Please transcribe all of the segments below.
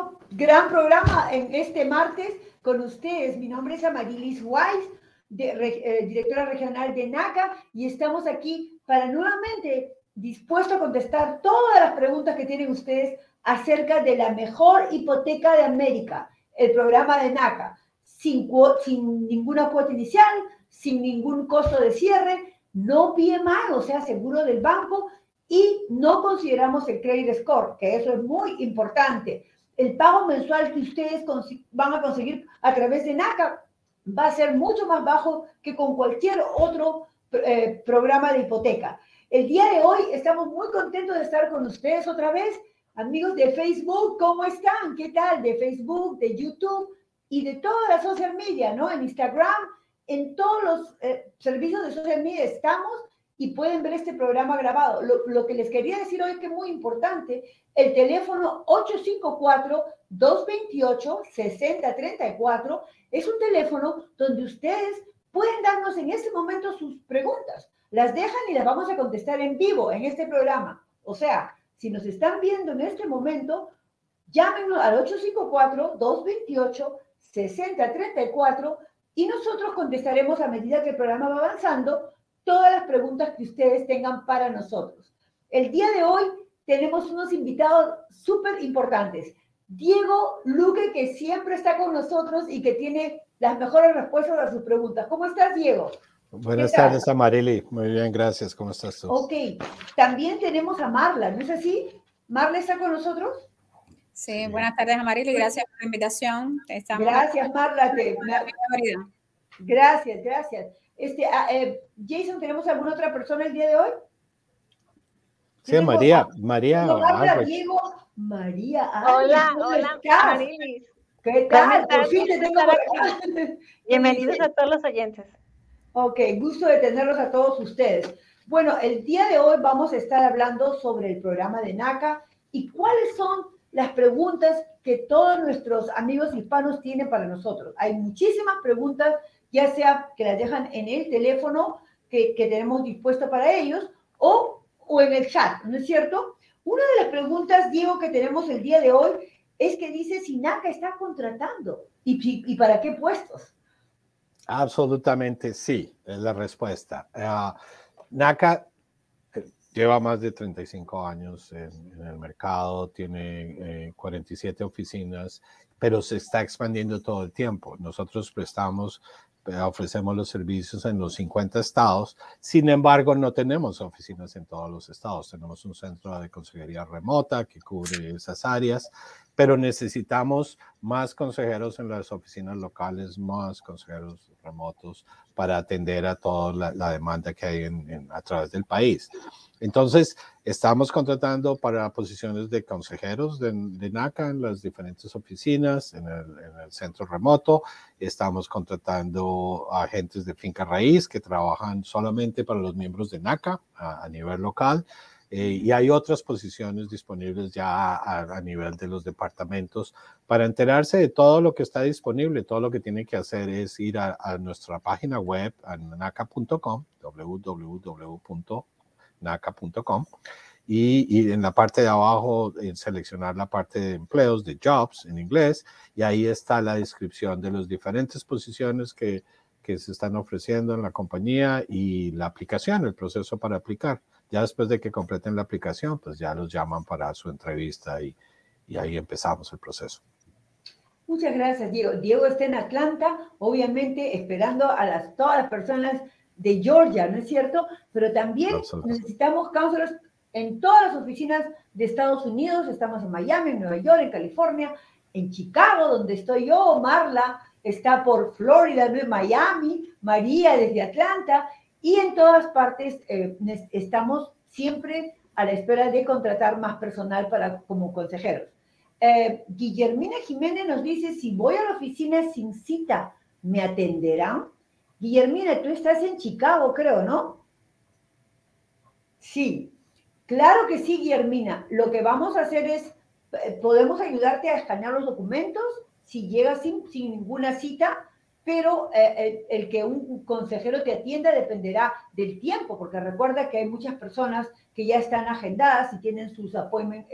otro gran programa en este martes con ustedes. Mi nombre es Amarilis Wise, directora regional de NACA, y estamos aquí para nuevamente dispuesto a contestar todas las preguntas que tienen ustedes acerca de la mejor hipoteca de América, el programa de NACA, sin ninguna cuota inicial, sin ningún costo de cierre, no PMI, o sea, seguro del banco, y no consideramos el credit score, que eso es muy importante. El pago mensual que ustedes van a conseguir a través de NACA va a ser mucho más bajo que con cualquier otro programa de hipoteca. El día de hoy estamos muy contentos de estar con ustedes otra vez. Amigos de Facebook, ¿cómo están? ¿Qué tal? De Facebook, de YouTube y de todas las social media, ¿no? En Instagram, en todos los servicios de social media estamos y pueden ver este programa grabado. Lo que les quería decir hoy, que es muy importante, el teléfono 854-228-6034 es un teléfono donde ustedes pueden darnos en este momento sus preguntas. Las dejan y las vamos a contestar en vivo en este programa. O sea, si nos están viendo en este momento, llámenos al 854-228-6034 y nosotros contestaremos a medida que el programa va avanzando todas las preguntas que ustedes tengan para nosotros. El día de hoy tenemos unos invitados súper importantes. Diego Luque, que siempre está con nosotros y que tiene las mejores respuestas a sus preguntas. ¿Cómo estás, Diego? Buenas tardes, Amareli. Muy bien, gracias. ¿Cómo estás tú? Ok. También tenemos a Marla, ¿no es así? ¿Marla está con nosotros? Sí, buenas tardes, Amareli. Gracias por la invitación. Gracias, Marla. Gracias, gracias. Jason, ¿tenemos alguna otra persona el día de hoy? Sí, María. María. Hola, Amareli. ¿Qué tal? Por fin te tengo por acá. Bienvenidos a todos los oyentes. Ok, gusto de tenerlos a todos ustedes. Bueno, el día de hoy vamos a estar hablando sobre el programa de NACA y cuáles son las preguntas que todos nuestros amigos hispanos tienen para nosotros. Hay muchísimas preguntas, ya sea que las dejan en el teléfono que tenemos dispuesto para ellos o en el chat, ¿no es cierto? Una de las preguntas, Diego, que tenemos el día de hoy es que dice si NACA está contratando y para qué puestos. Absolutamente sí, es la respuesta. NACA lleva más de 35 años en el mercado, tiene 47 oficinas, pero se está expandiendo todo el tiempo. Nosotros ofrecemos los servicios en los 50 estados, sin embargo no tenemos oficinas en todos los estados, tenemos un centro de consejería remota que cubre esas áreas, pero necesitamos más consejeros en las oficinas locales, más consejeros remotos para atender a toda la demanda que hay a través del país. Entonces, estamos contratando para posiciones de consejeros de NACA en las diferentes oficinas, en el centro remoto. Estamos contratando agentes de finca raíz que trabajan solamente para los miembros de NACA a nivel local. Y hay otras posiciones disponibles ya a nivel de los departamentos. Para enterarse de todo lo que está disponible, todo lo que tienen que hacer es ir a nuestra página web, a naca.com, www.naca.com, y en la parte de abajo seleccionar la parte de empleos, de jobs en inglés, y ahí está la descripción de las diferentes posiciones que se están ofreciendo en la compañía y la aplicación, el proceso para aplicar. Ya después de que completen la aplicación, pues ya los llaman para su entrevista y ahí empezamos el proceso. Muchas gracias, Diego. Diego está en Atlanta, obviamente esperando a todas las personas de Georgia, ¿no es cierto? Pero también necesitamos counselors en todas las oficinas de Estados Unidos. Estamos en Miami, en Nueva York, en California, en Chicago, donde estoy yo. Marla está por Florida, en Miami. María desde Atlanta. Y en todas partes estamos siempre a la espera de contratar más personal como consejeros. Guillermina Jiménez nos dice, si voy a la oficina sin cita, ¿me atenderán? Guillermina, tú estás en Chicago, creo, ¿no? Sí, claro que sí, Guillermina. Lo que vamos a hacer es, podemos ayudarte a escanear los documentos si llegas sin ninguna cita, pero el que un consejero te atienda dependerá del tiempo, porque recuerda que hay muchas personas que ya están agendadas y tienen sus appointments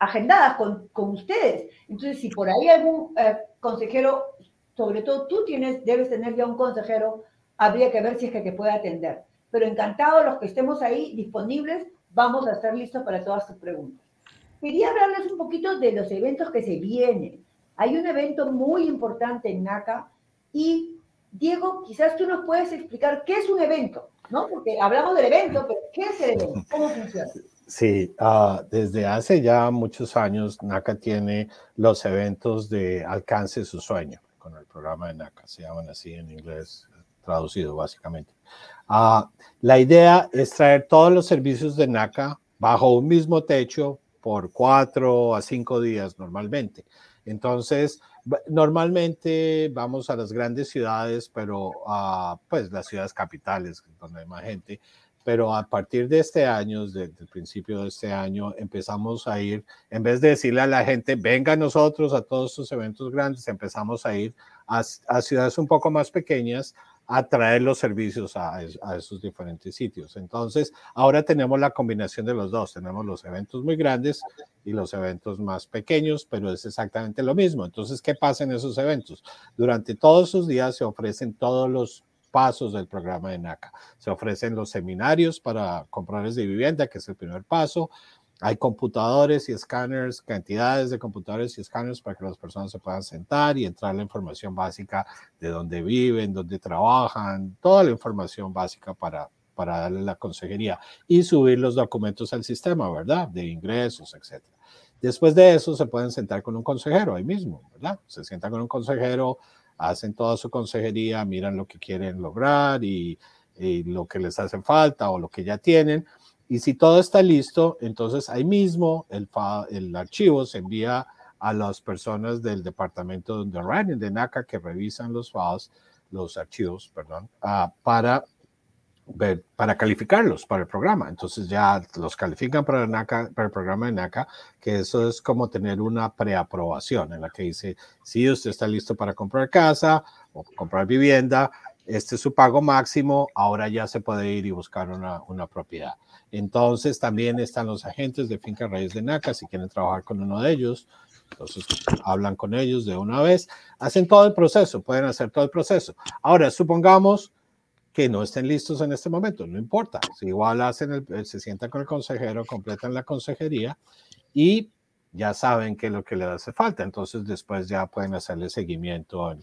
agendadas con ustedes. Entonces, si por ahí algún consejero, sobre todo tú debes tener ya un consejero, habría que ver si es que te puede atender. Pero encantados los que estemos ahí disponibles, vamos a estar listos para todas sus preguntas. Quería hablarles un poquito de los eventos que se vienen. Hay un evento muy importante en NACA y, Diego, quizás tú nos puedes explicar qué es un evento, ¿no? Porque hablamos del evento, pero ¿qué es el evento? ¿Cómo funciona? Sí, desde hace ya muchos años NACA tiene los eventos de Alcance su Sueño, con el programa de NACA, se llaman así en inglés traducido básicamente. La idea es traer todos los servicios de NACA bajo un mismo techo por 4 a 5 días normalmente. Entonces, normalmente vamos a las grandes ciudades, pero pues las ciudades capitales donde hay más gente, pero a partir de este año, desde el principio de este año, empezamos a ir, en vez de decirle a la gente, venga nosotros a todos estos eventos grandes, empezamos a ir a ciudades un poco más pequeñas, a traer los servicios a esos diferentes sitios. Entonces, ahora tenemos la combinación de los dos. Tenemos los eventos muy grandes y los eventos más pequeños, pero es exactamente lo mismo. Entonces, ¿qué pasa en esos eventos? Durante todos esos días se ofrecen todos los pasos del programa de NACA. Se ofrecen los seminarios para compradores de vivienda, que es el primer paso. Hay computadores y escáneres, cantidades de computadores y escáneres para que las personas se puedan sentar y entrar la información básica de dónde viven, dónde trabajan, toda la información básica para darle la consejería y subir los documentos al sistema, ¿verdad? De ingresos, etc. Después de eso se pueden sentar con un consejero ahí mismo, ¿verdad? Se sientan con un consejero, hacen toda su consejería, miran lo que quieren lograr y lo que les hace falta o lo que ya tienen. Y si todo está listo, entonces ahí mismo el archivo se envía a las personas del departamento de underwriting de NACA que revisan los archivos, para ver, para calificarlos para el programa. Entonces ya los califican para el programa de NACA, que eso es como tener una preaprobación en la que dice, si usted está listo para comprar casa o comprar vivienda, este es su pago máximo, ahora ya se puede ir y buscar una propiedad. Entonces, también están los agentes de Finca Raíz de NACA, si quieren trabajar con uno de ellos, entonces hablan con ellos de una vez, hacen todo el proceso, pueden hacer todo el proceso. Ahora, supongamos que no estén listos en este momento, no importa, si igual se sientan con el consejero, completan la consejería y ya saben qué es lo que les hace falta, entonces después ya pueden hacerle seguimiento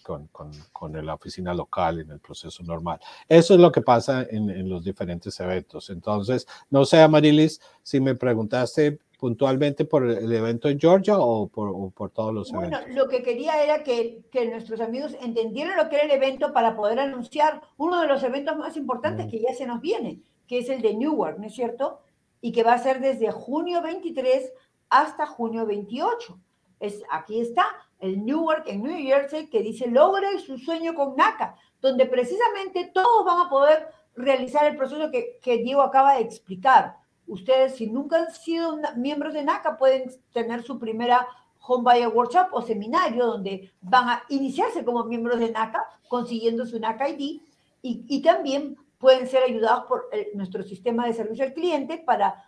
con la oficina local en el proceso normal. Eso es lo que pasa en los diferentes eventos. Entonces, no sé, Amarilis, si me preguntaste puntualmente por el evento en Georgia o por todos los eventos. Bueno, lo que quería era que nuestros amigos entendieran lo que era el evento para poder anunciar uno de los eventos más importantes que ya se nos viene, que es el de Newark, ¿no es cierto? Y que va a ser desde junio 23 hasta junio 28. Aquí está el Newark en New Jersey que dice logre su sueño con NACA, donde precisamente todos van a poder realizar el proceso que Diego acaba de explicar. Ustedes, si nunca han sido miembros de NACA, pueden tener su primera Home Buyer Workshop o seminario donde van a iniciarse como miembros de NACA, consiguiendo su NACA ID y también pueden ser ayudados por nuestro sistema de servicio al cliente para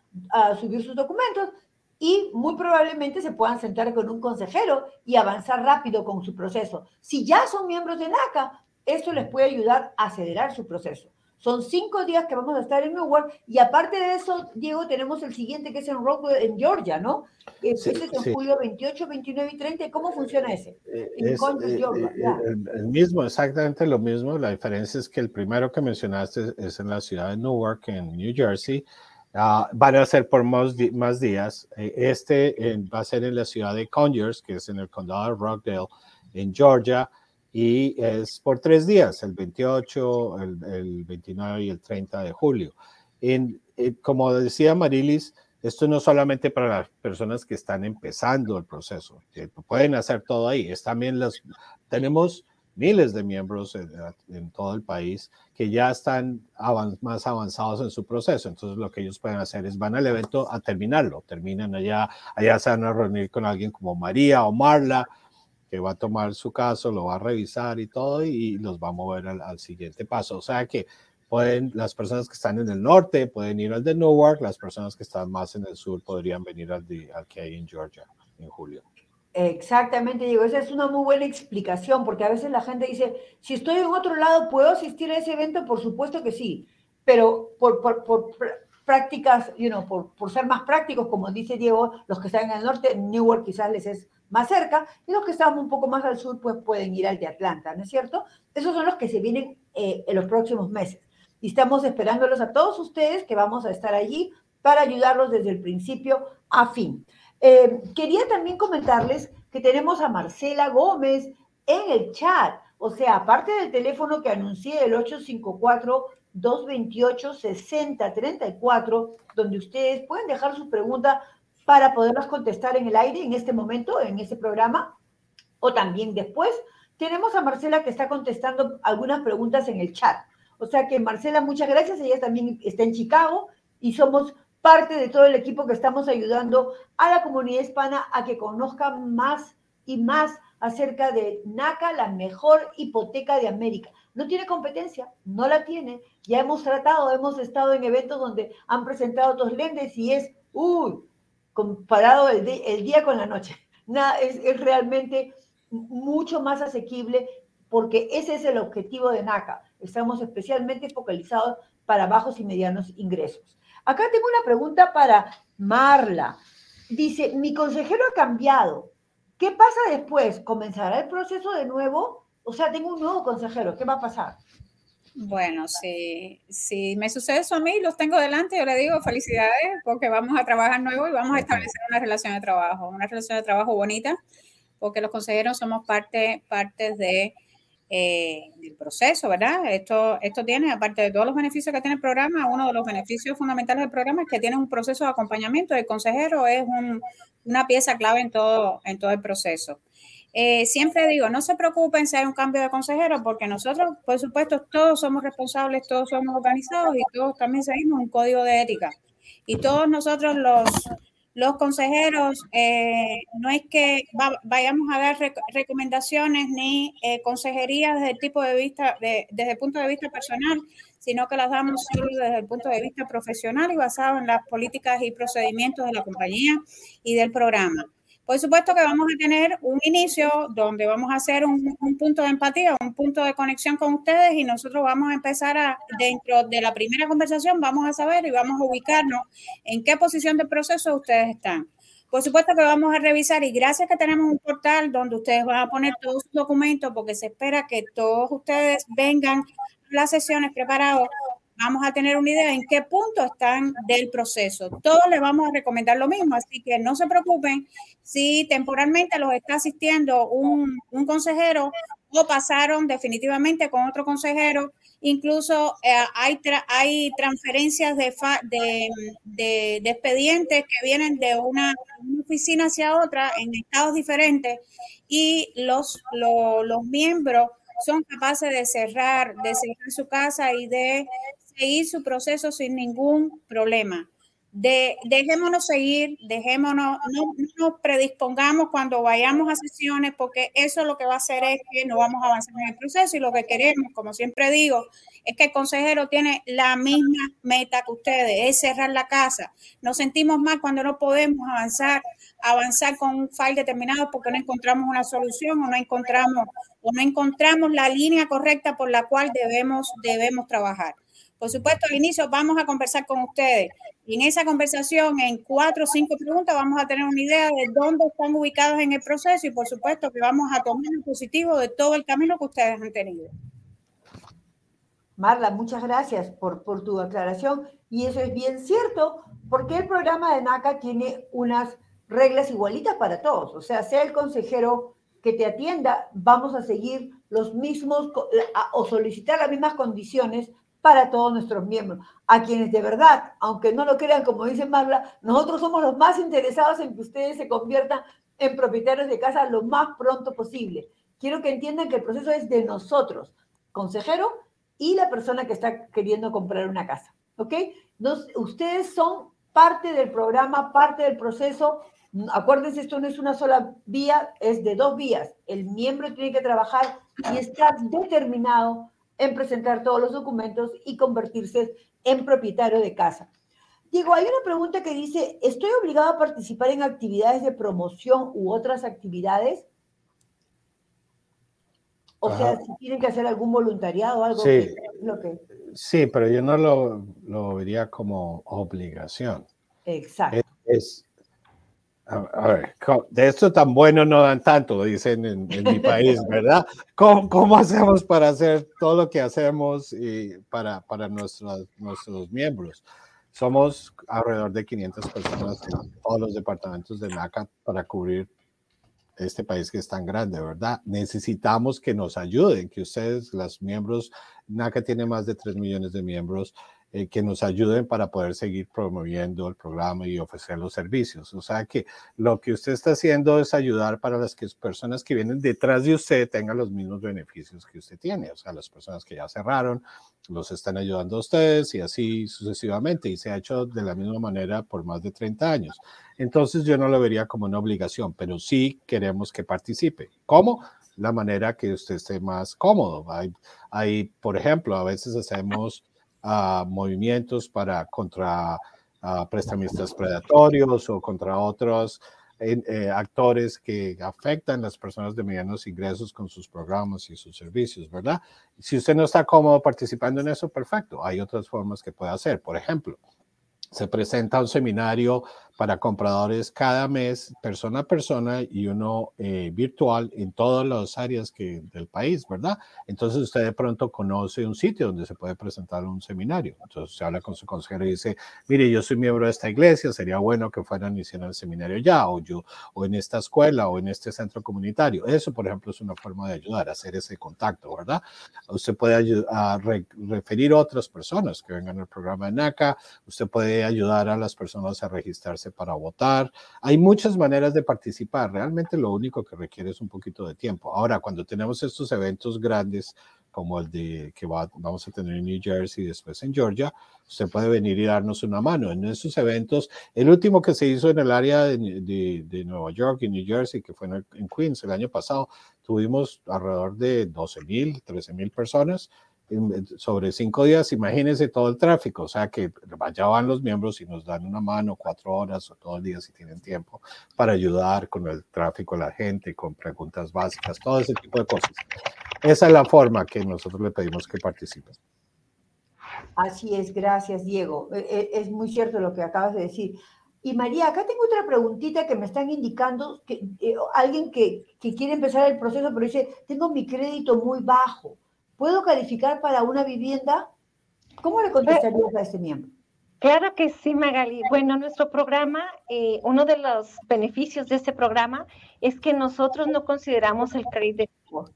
subir sus documentos. Y muy probablemente se puedan sentar con un consejero y avanzar rápido con su proceso. Si ya son miembros de NACA, esto les puede ayudar a acelerar su proceso. Son 5 días que vamos a estar en Newark y aparte de eso, Diego, tenemos el siguiente que es en Rockwood, en Georgia, ¿no? Sí, este es en julio 28, 29 y 30. ¿Cómo funciona ese? El mismo, exactamente lo mismo. La diferencia es que el primero que mencionaste es en la ciudad de Newark, en New Jersey. Van a ser por más días. Va a ser en la ciudad de Conyers, que es en el condado de Rockdale, en Georgia, y es por 3 días, el 28, el 29 y el 30 de julio. Como decía Amarilis, esto no es solamente para las personas que están empezando el proceso, pueden hacer todo ahí. Es también tenemos miles de miembros en todo el país que ya están más avanzados en su proceso. Entonces, lo que ellos pueden hacer es van al evento a terminarlo. Terminan allá se van a reunir con alguien como María o Marla, que va a tomar su caso, lo va a revisar y todo, y los va a mover al siguiente paso. O sea que Pueden, las personas que están en el norte pueden ir al de Newark, las personas que están más en el sur podrían venir al que hay en Georgia en julio. Exactamente, Diego, esa es una muy buena explicación, porque a veces la gente dice, si estoy en otro lado, ¿puedo asistir a ese evento? Por supuesto que sí, pero por prácticas, por ser más prácticos, como dice Diego, los que están en el norte, Newark quizás les es más cerca, y los que están un poco más al sur, pues pueden ir al de Atlanta, ¿no es cierto? Esos son los que se vienen en los próximos meses. Y estamos esperándolos a todos ustedes, que vamos a estar allí para ayudarlos desde el principio a fin. Quería también comentarles que tenemos a Marcela Gómez en el chat. O sea, aparte del teléfono que anuncié, el 854-228-6034, donde ustedes pueden dejar sus preguntas para poderlas contestar en el aire en este momento, en este programa, o también después. Tenemos a Marcela que está contestando algunas preguntas en el chat. O sea que, Marcela, muchas gracias. Ella también está en Chicago y somos parte de todo el equipo que estamos ayudando a la comunidad hispana a que conozca más y más acerca de NACA, la mejor hipoteca de América. No tiene competencia, no la tiene. Ya hemos tratado, hemos estado en eventos donde han presentado otros lenders y es, comparado el día con la noche. Es realmente mucho más asequible porque ese es el objetivo de NACA. Estamos especialmente focalizados para bajos y medianos ingresos. Acá tengo una pregunta para Marla. Dice, mi consejero ha cambiado. ¿Qué pasa después? ¿Comenzará el proceso de nuevo? O sea, tengo un nuevo consejero. ¿Qué va a pasar? Bueno, si me sucede eso a mí, los tengo delante, yo le digo felicidades porque vamos a trabajar nuevo y vamos a establecer una relación de trabajo bonita, porque los consejeros somos parte de... del proceso, ¿verdad? Esto tiene, aparte de todos los beneficios que tiene el programa, uno de los beneficios fundamentales del programa es que tiene un proceso de acompañamiento. El consejero es una pieza clave en todo el proceso. Siempre digo, no se preocupen si hay un cambio de consejero, porque nosotros, por supuesto, todos somos responsables, todos somos organizados y todos también seguimos un código de ética. Y todos nosotros los consejeros, no es que vayamos a dar recomendaciones ni consejerías desde el punto de vista personal, sino que las damos solo desde el punto de vista profesional y basado en las políticas y procedimientos de la compañía y del programa. Por supuesto que vamos a tener un inicio donde vamos a hacer un punto de empatía, un punto de conexión con ustedes y nosotros vamos a empezar dentro de la primera conversación, vamos a saber y vamos a ubicarnos en qué posición del proceso ustedes están. Por supuesto que vamos a revisar y gracias que tenemos un portal donde ustedes van a poner todos sus documentos porque se espera que todos ustedes vengan a las sesiones preparados. Vamos a tener una idea en qué punto están del proceso. Todos les vamos a recomendar lo mismo, así que no se preocupen si temporalmente los está asistiendo un consejero o pasaron definitivamente con otro consejero. Incluso hay transferencias de expedientes que vienen de una oficina hacia otra en estados diferentes y los miembros son capaces de cerrar su casa y de seguir su proceso sin ningún problema. Dejémonos seguir, no nos predispongamos cuando vayamos a sesiones, porque eso lo que va a hacer es que no vamos a avanzar en el proceso y lo que queremos, como siempre digo, es que el consejero tiene la misma meta que ustedes, es cerrar la casa. Nos sentimos mal cuando no podemos avanzar con un file determinado porque no encontramos una solución o no encontramos la línea correcta por la cual debemos trabajar. Por supuesto, al inicio vamos a conversar con ustedes. Y en esa conversación, en 4 o 5 preguntas, vamos a tener una idea de dónde están ubicados en el proceso y, por supuesto, que vamos a tomar el positivo de todo el camino que ustedes han tenido. Marla, muchas gracias por tu aclaración. Y eso es bien cierto, porque el programa de NACA tiene unas reglas igualitas para todos. O sea el consejero que te atienda, vamos a seguir los mismos o solicitar las mismas condiciones para todos nuestros miembros, a quienes de verdad, aunque no lo crean, como dice Marla, nosotros somos los más interesados en que ustedes se conviertan en propietarios de casa lo más pronto posible. Quiero que entiendan que el proceso es de nosotros, consejero y la persona que está queriendo comprar una casa, ¿ok? Ustedes son parte del programa, parte del proceso. Acuérdense, esto no es una sola vía, es de 2 vías. El miembro tiene que trabajar y estar determinado en presentar todos los documentos y convertirse en propietario de casa. Diego, hay una pregunta que dice, ¿estoy obligado a participar en actividades de promoción u otras actividades? O sea, si tienen que hacer algún voluntariado o algo. Sí, sí, pero yo no lo vería como obligación. Exacto. A ver, de esto tan bueno no dan tanto, dicen en mi país, ¿verdad? ¿Cómo hacemos para hacer todo lo que hacemos y para nuestros miembros? Somos alrededor de 500 personas en todos los departamentos de NACA para cubrir este país que es tan grande, ¿verdad? Necesitamos que nos ayuden, que ustedes, los miembros, NACA tiene más de 3 millones de miembros, que nos ayuden para poder seguir promoviendo el programa y ofrecer los servicios. O sea que lo que usted está haciendo es ayudar para las personas que vienen detrás de usted tengan los mismos beneficios que usted tiene. O sea, las personas que ya cerraron los están ayudando a ustedes y así sucesivamente. Y se ha hecho de la misma manera por más de 30 años. Entonces yo no lo vería como una obligación, pero sí queremos que participe. ¿Cómo? La manera que usted esté más cómodo. Hay, por ejemplo, a veces hacemos movimientos contra prestamistas predatorios o contra otros actores que afectan a las personas de medianos ingresos con sus programas y sus servicios, ¿verdad? Si usted no está cómodo participando en eso, perfecto. Hay otras formas que puede hacer. Por ejemplo, se presenta un seminario para compradores cada mes, persona a persona y uno virtual en todas las áreas del país, ¿verdad? Entonces usted de pronto conoce un sitio donde se puede presentar un seminario. Entonces se habla con su consejero y dice, mire, yo soy miembro de esta iglesia, sería bueno que fueran y hicieran el seminario ya, o en esta escuela, o en este centro comunitario. Eso, por ejemplo, es una forma de ayudar, hacer ese contacto, ¿verdad? Usted puede referir a otras personas que vengan al programa de NACA, usted puede ayudar a las personas a registrarse para votar. Hay muchas maneras de participar. Realmente lo único que requiere es un poquito de tiempo. Ahora, cuando tenemos estos eventos grandes como el vamos a tener en New Jersey y después en Georgia, usted puede venir y darnos una mano. En esos eventos, el último que se hizo en el área de Nueva York y New Jersey, que fue en Queens el año pasado, tuvimos alrededor de 13,000 personas sobre 5 días, imagínense todo el tráfico, o sea que allá van los miembros y nos dan una mano 4 horas o todo el día si tienen tiempo para ayudar con el tráfico de la gente, con preguntas básicas, todo ese tipo de cosas. Esa es la forma que nosotros le pedimos que participen. Así es, gracias Diego, es muy cierto lo que acabas de decir. Y María, acá tengo otra preguntita que me están indicando, que alguien que quiere empezar el proceso pero dice, tengo mi crédito muy bajo, ¿puedo calificar para una vivienda? ¿Cómo le contestarías a este miembro? Claro que sí, Magali. Bueno, nuestro programa, uno de los beneficios de este programa es que nosotros no consideramos el credit score.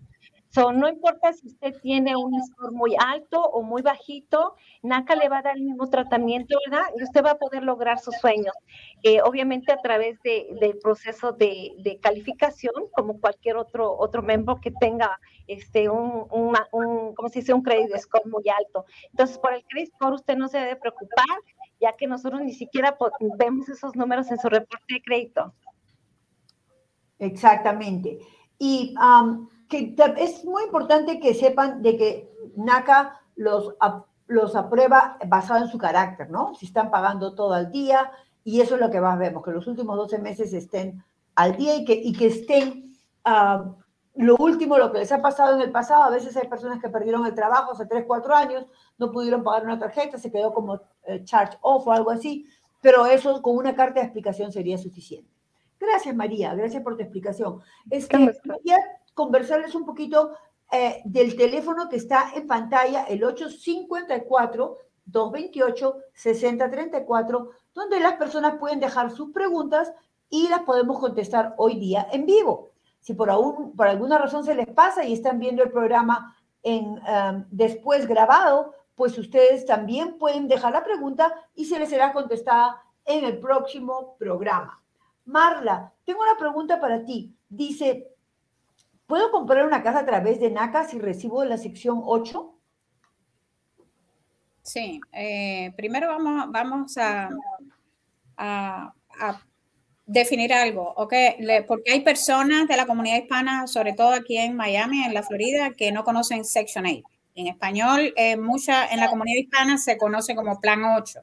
No importa si usted tiene un score muy alto o muy bajito, NACA le va a dar el mismo tratamiento, ¿verdad? Y usted va a poder lograr sus sueños. Obviamente a través del proceso de calificación, como cualquier otro miembro que tenga un credit score muy alto. Entonces, por el credit score usted no se debe preocupar, ya que nosotros ni siquiera vemos esos números en su reporte de crédito. Exactamente. Y que es muy importante que sepan de que NACA los aprueba basado en su carácter, ¿no? Si están pagando todo al día, y eso es lo que más vemos, que los últimos 12 meses estén al día y que estén lo último, lo que les ha pasado en el pasado. A veces hay personas que perdieron el trabajo hace 3, 4 años, no pudieron pagar una tarjeta, se quedó como charge off o algo así, pero eso con una carta de explicación sería suficiente. Gracias, María, gracias por tu explicación. María, conversarles un poquito del teléfono que está en pantalla, el 854-228-6034, donde las personas pueden dejar sus preguntas y las podemos contestar hoy día en vivo. Si por alguna razón se les pasa y están viendo el programa después grabado, pues ustedes también pueden dejar la pregunta y se les será contestada en el próximo programa. Marla, tengo una pregunta para ti. Dice, ¿puedo comprar una casa a través de NACA si recibo la sección 8? Sí, primero vamos a definir algo, ¿ok? Porque hay personas de la comunidad hispana, sobre todo aquí en Miami, en la Florida, que no conocen Section 8. En español, en la comunidad hispana se conoce como Plan 8.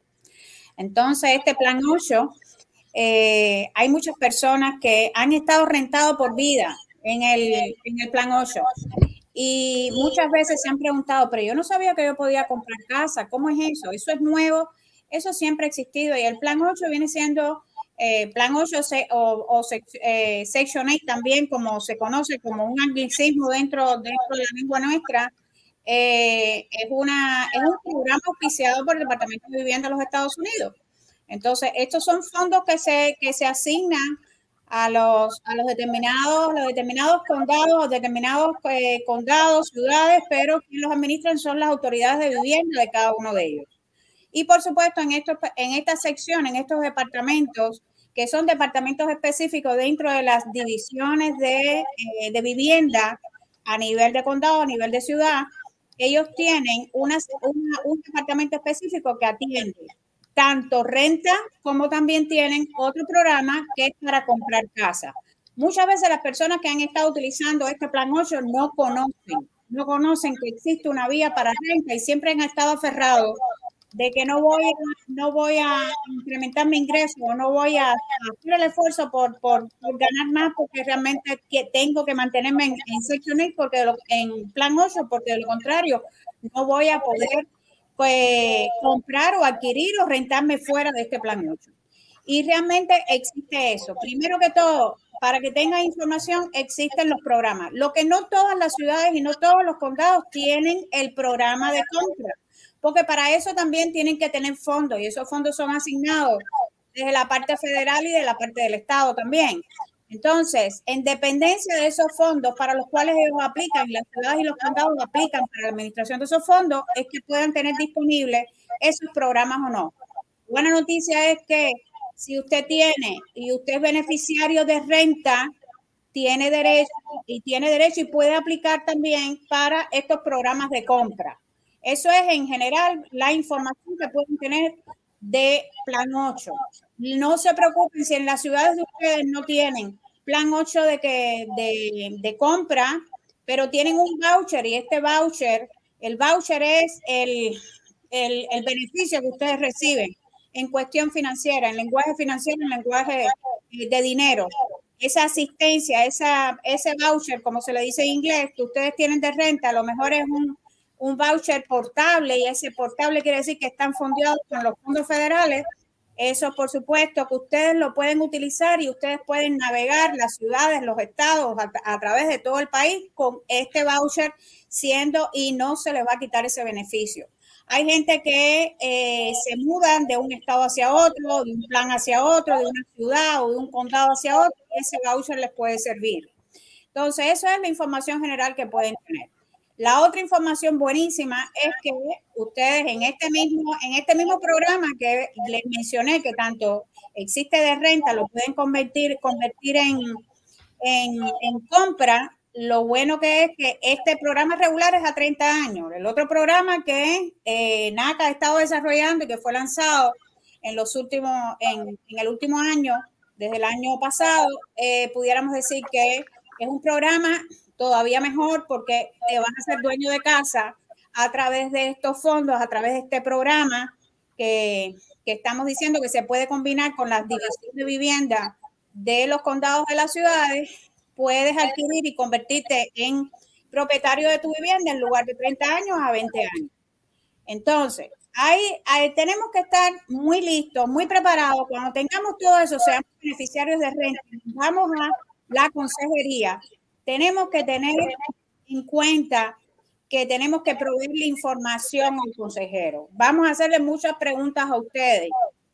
Entonces, este Plan 8, hay muchas personas que han estado rentados por vida en el Plan 8. Y muchas veces se han preguntado, pero yo no sabía que yo podía comprar casa. ¿Cómo es eso? Eso es nuevo. Eso siempre ha existido. Y el Plan 8 viene siendo Plan 8 o Section 8 también, como se conoce, como un anglicismo dentro de la lengua nuestra. Es un programa auspiciado por el Departamento de Vivienda de los Estados Unidos. Entonces, estos son fondos que se asignan a los determinados condados, ciudades, pero quien los administran son las autoridades de vivienda de cada uno de ellos. Y por supuesto, en esta sección, en estos departamentos, que son departamentos específicos dentro de las divisiones de vivienda a nivel de condado, a nivel de ciudad, ellos tienen un departamento específico que atiende tanto renta como también tienen otro programa que es para comprar casa. Muchas veces las personas que han estado utilizando este Plan 8 no conocen que existe una vía para renta y siempre han estado aferrados de que no voy a incrementar mi ingreso o no voy a hacer el esfuerzo por ganar más porque realmente tengo que mantenerme en Section 8 en Plan 8 porque de lo contrario no voy a poder comprar o adquirir o rentarme fuera de este Plan 8. Y realmente existe eso. Primero que todo, para que tengan información, existen los programas. Lo que no todas las ciudades y no todos los condados tienen el programa de compra. Porque para eso también tienen que tener fondos y esos fondos son asignados desde la parte federal y de la parte del estado también. Entonces, en dependencia de esos fondos para los cuales ellos aplican, las ciudades y los condados aplican para la administración de esos fondos, es que puedan tener disponibles esos programas o no. Buena noticia es que si usted tiene y usted es beneficiario de renta, tiene derecho y puede aplicar también para estos programas de compra. Eso es en general la información que pueden tener de Plan 8. No se preocupen si en las ciudades de ustedes no tienen Plan 8 de compra, pero tienen un voucher y el voucher es el beneficio que ustedes reciben en cuestión financiera, en lenguaje financiero, en lenguaje de dinero. Esa asistencia, ese voucher, como se le dice en inglés, que ustedes tienen de renta, a lo mejor es un voucher portable y ese portable quiere decir que están fondeados con los fondos federales. Eso, por supuesto, que ustedes lo pueden utilizar y ustedes pueden navegar las ciudades, los estados a través de todo el país con este voucher y no se les va a quitar ese beneficio. Hay gente que se mudan de un estado hacia otro, de un plan hacia otro, de una ciudad o de un condado hacia otro y ese voucher les puede servir. Entonces, esa es la información general que pueden tener. La otra información buenísima es que ustedes en este mismo programa que les mencioné, que tanto existe de renta, lo pueden convertir en compra. Lo bueno que es que este programa regular es a 30 años. El otro programa que NACA ha estado desarrollando y que fue lanzado en el último año, desde el año pasado, pudiéramos decir que es un programa todavía mejor porque te vas a ser dueño de casa a través de estos fondos, a través de este programa que estamos diciendo que se puede combinar con las divisiones de vivienda de los condados de las ciudades. Puedes adquirir y convertirte en propietario de tu vivienda en lugar de 30 años a 20 años. Entonces, tenemos que estar muy listos, muy preparados. Cuando tengamos todo eso, seamos beneficiarios de renta, vamos a la consejería. Tenemos que tener en cuenta que tenemos que proveerle información al consejero. Vamos a hacerle muchas preguntas a ustedes,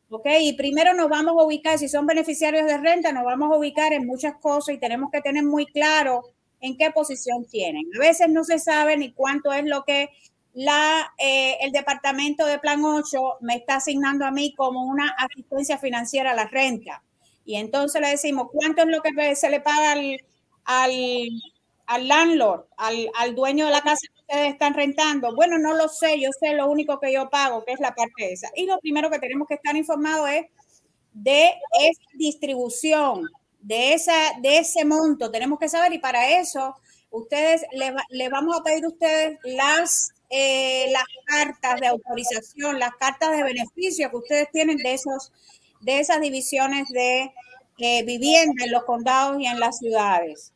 ¿ok? Y primero nos vamos a ubicar, si son beneficiarios de renta, nos vamos a ubicar en muchas cosas y tenemos que tener muy claro en qué posición tienen. A veces no se sabe ni cuánto es lo que el departamento de Plan 8 me está asignando a mí como una asistencia financiera a la renta. Y entonces le decimos, ¿cuánto es lo que se le paga al landlord, al dueño de la casa que ustedes están rentando? Bueno, no lo sé, yo sé lo único que yo pago, que es la parte esa. Y lo primero que tenemos que estar informados es de esa distribución, de ese monto, tenemos que saber, y para eso Ustedes le vamos a pedir a ustedes las cartas de autorización, las cartas de beneficio que ustedes tienen de esas divisiones de vivienda en los condados y en las ciudades.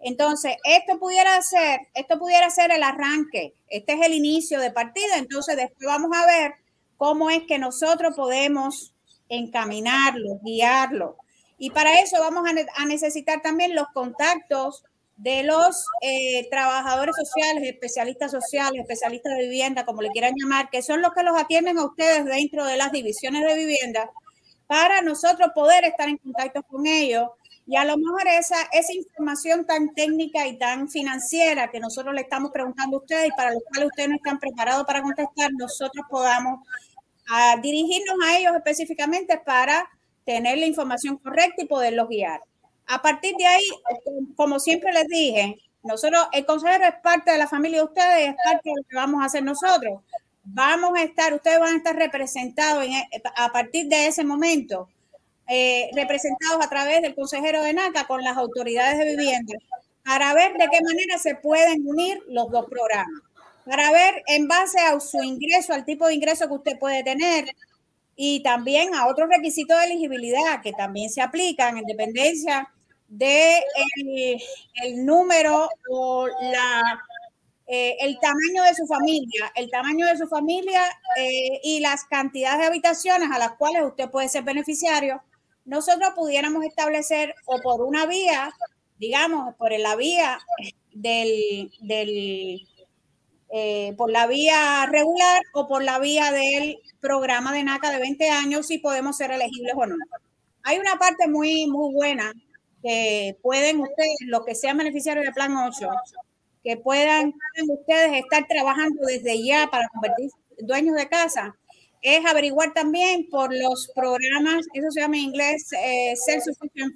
Entonces, esto pudiera ser el arranque. Este es el inicio de partida. Entonces, después vamos a ver cómo es que nosotros podemos encaminarlo, guiarlo. Y para eso vamos a necesitar también los contactos de los trabajadores sociales, especialistas de vivienda, como le quieran llamar, que son los que los atienden a ustedes dentro de las divisiones de vivienda, para nosotros poder estar en contacto con ellos. Y a lo mejor esa información tan técnica y tan financiera que nosotros le estamos preguntando a ustedes y para los cuales ustedes no están preparados para contestar, nosotros podamos dirigirnos a ellos específicamente para tener la información correcta y poderlos guiar. A partir de ahí, como siempre les dije, nosotros, el consejero es parte de la familia de ustedes, es parte de lo que vamos a hacer nosotros. Ustedes van a estar representados a partir de ese momento, representados a través del consejero de NACA con las autoridades de vivienda, para ver de qué manera se pueden unir los dos programas, para ver en base a su ingreso, al tipo de ingreso que usted puede tener, y también a otros requisitos de elegibilidad que también se aplican en dependencia del número o el tamaño de su familia, y las cantidades de habitaciones a las cuales usted puede ser beneficiario. Nosotros pudiéramos establecer o por una vía, digamos, por la vía regular o por la vía del programa de NACA de 20 años, si podemos ser elegibles o no. Hay una parte muy, muy buena que pueden ustedes, los que sean beneficiarios del Plan 8, que puedan ustedes estar trabajando desde ya para convertirse en dueños de casa, es averiguar también por los programas, eso se llama en inglés self-sufficient,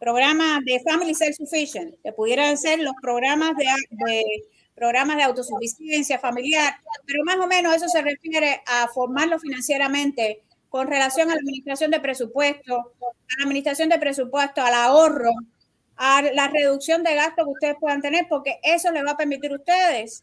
programas de family self-sufficient, que pudieran ser los programas de autosuficiencia familiar, pero más o menos eso se refiere a formarlo financieramente con relación a la administración de presupuesto, al ahorro, a la reducción de gastos que ustedes puedan tener, porque eso les va a permitir a ustedes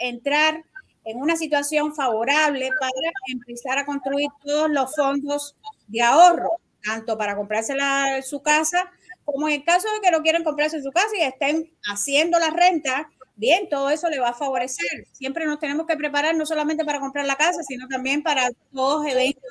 entrar en una situación favorable para empezar a construir todos los fondos de ahorro, tanto para comprarse su casa, como en el caso de que no quieran comprarse su casa y estén haciendo la renta. Bien, todo eso le va a favorecer. Siempre nos tenemos que preparar no solamente para comprar la casa, sino también para todos eventos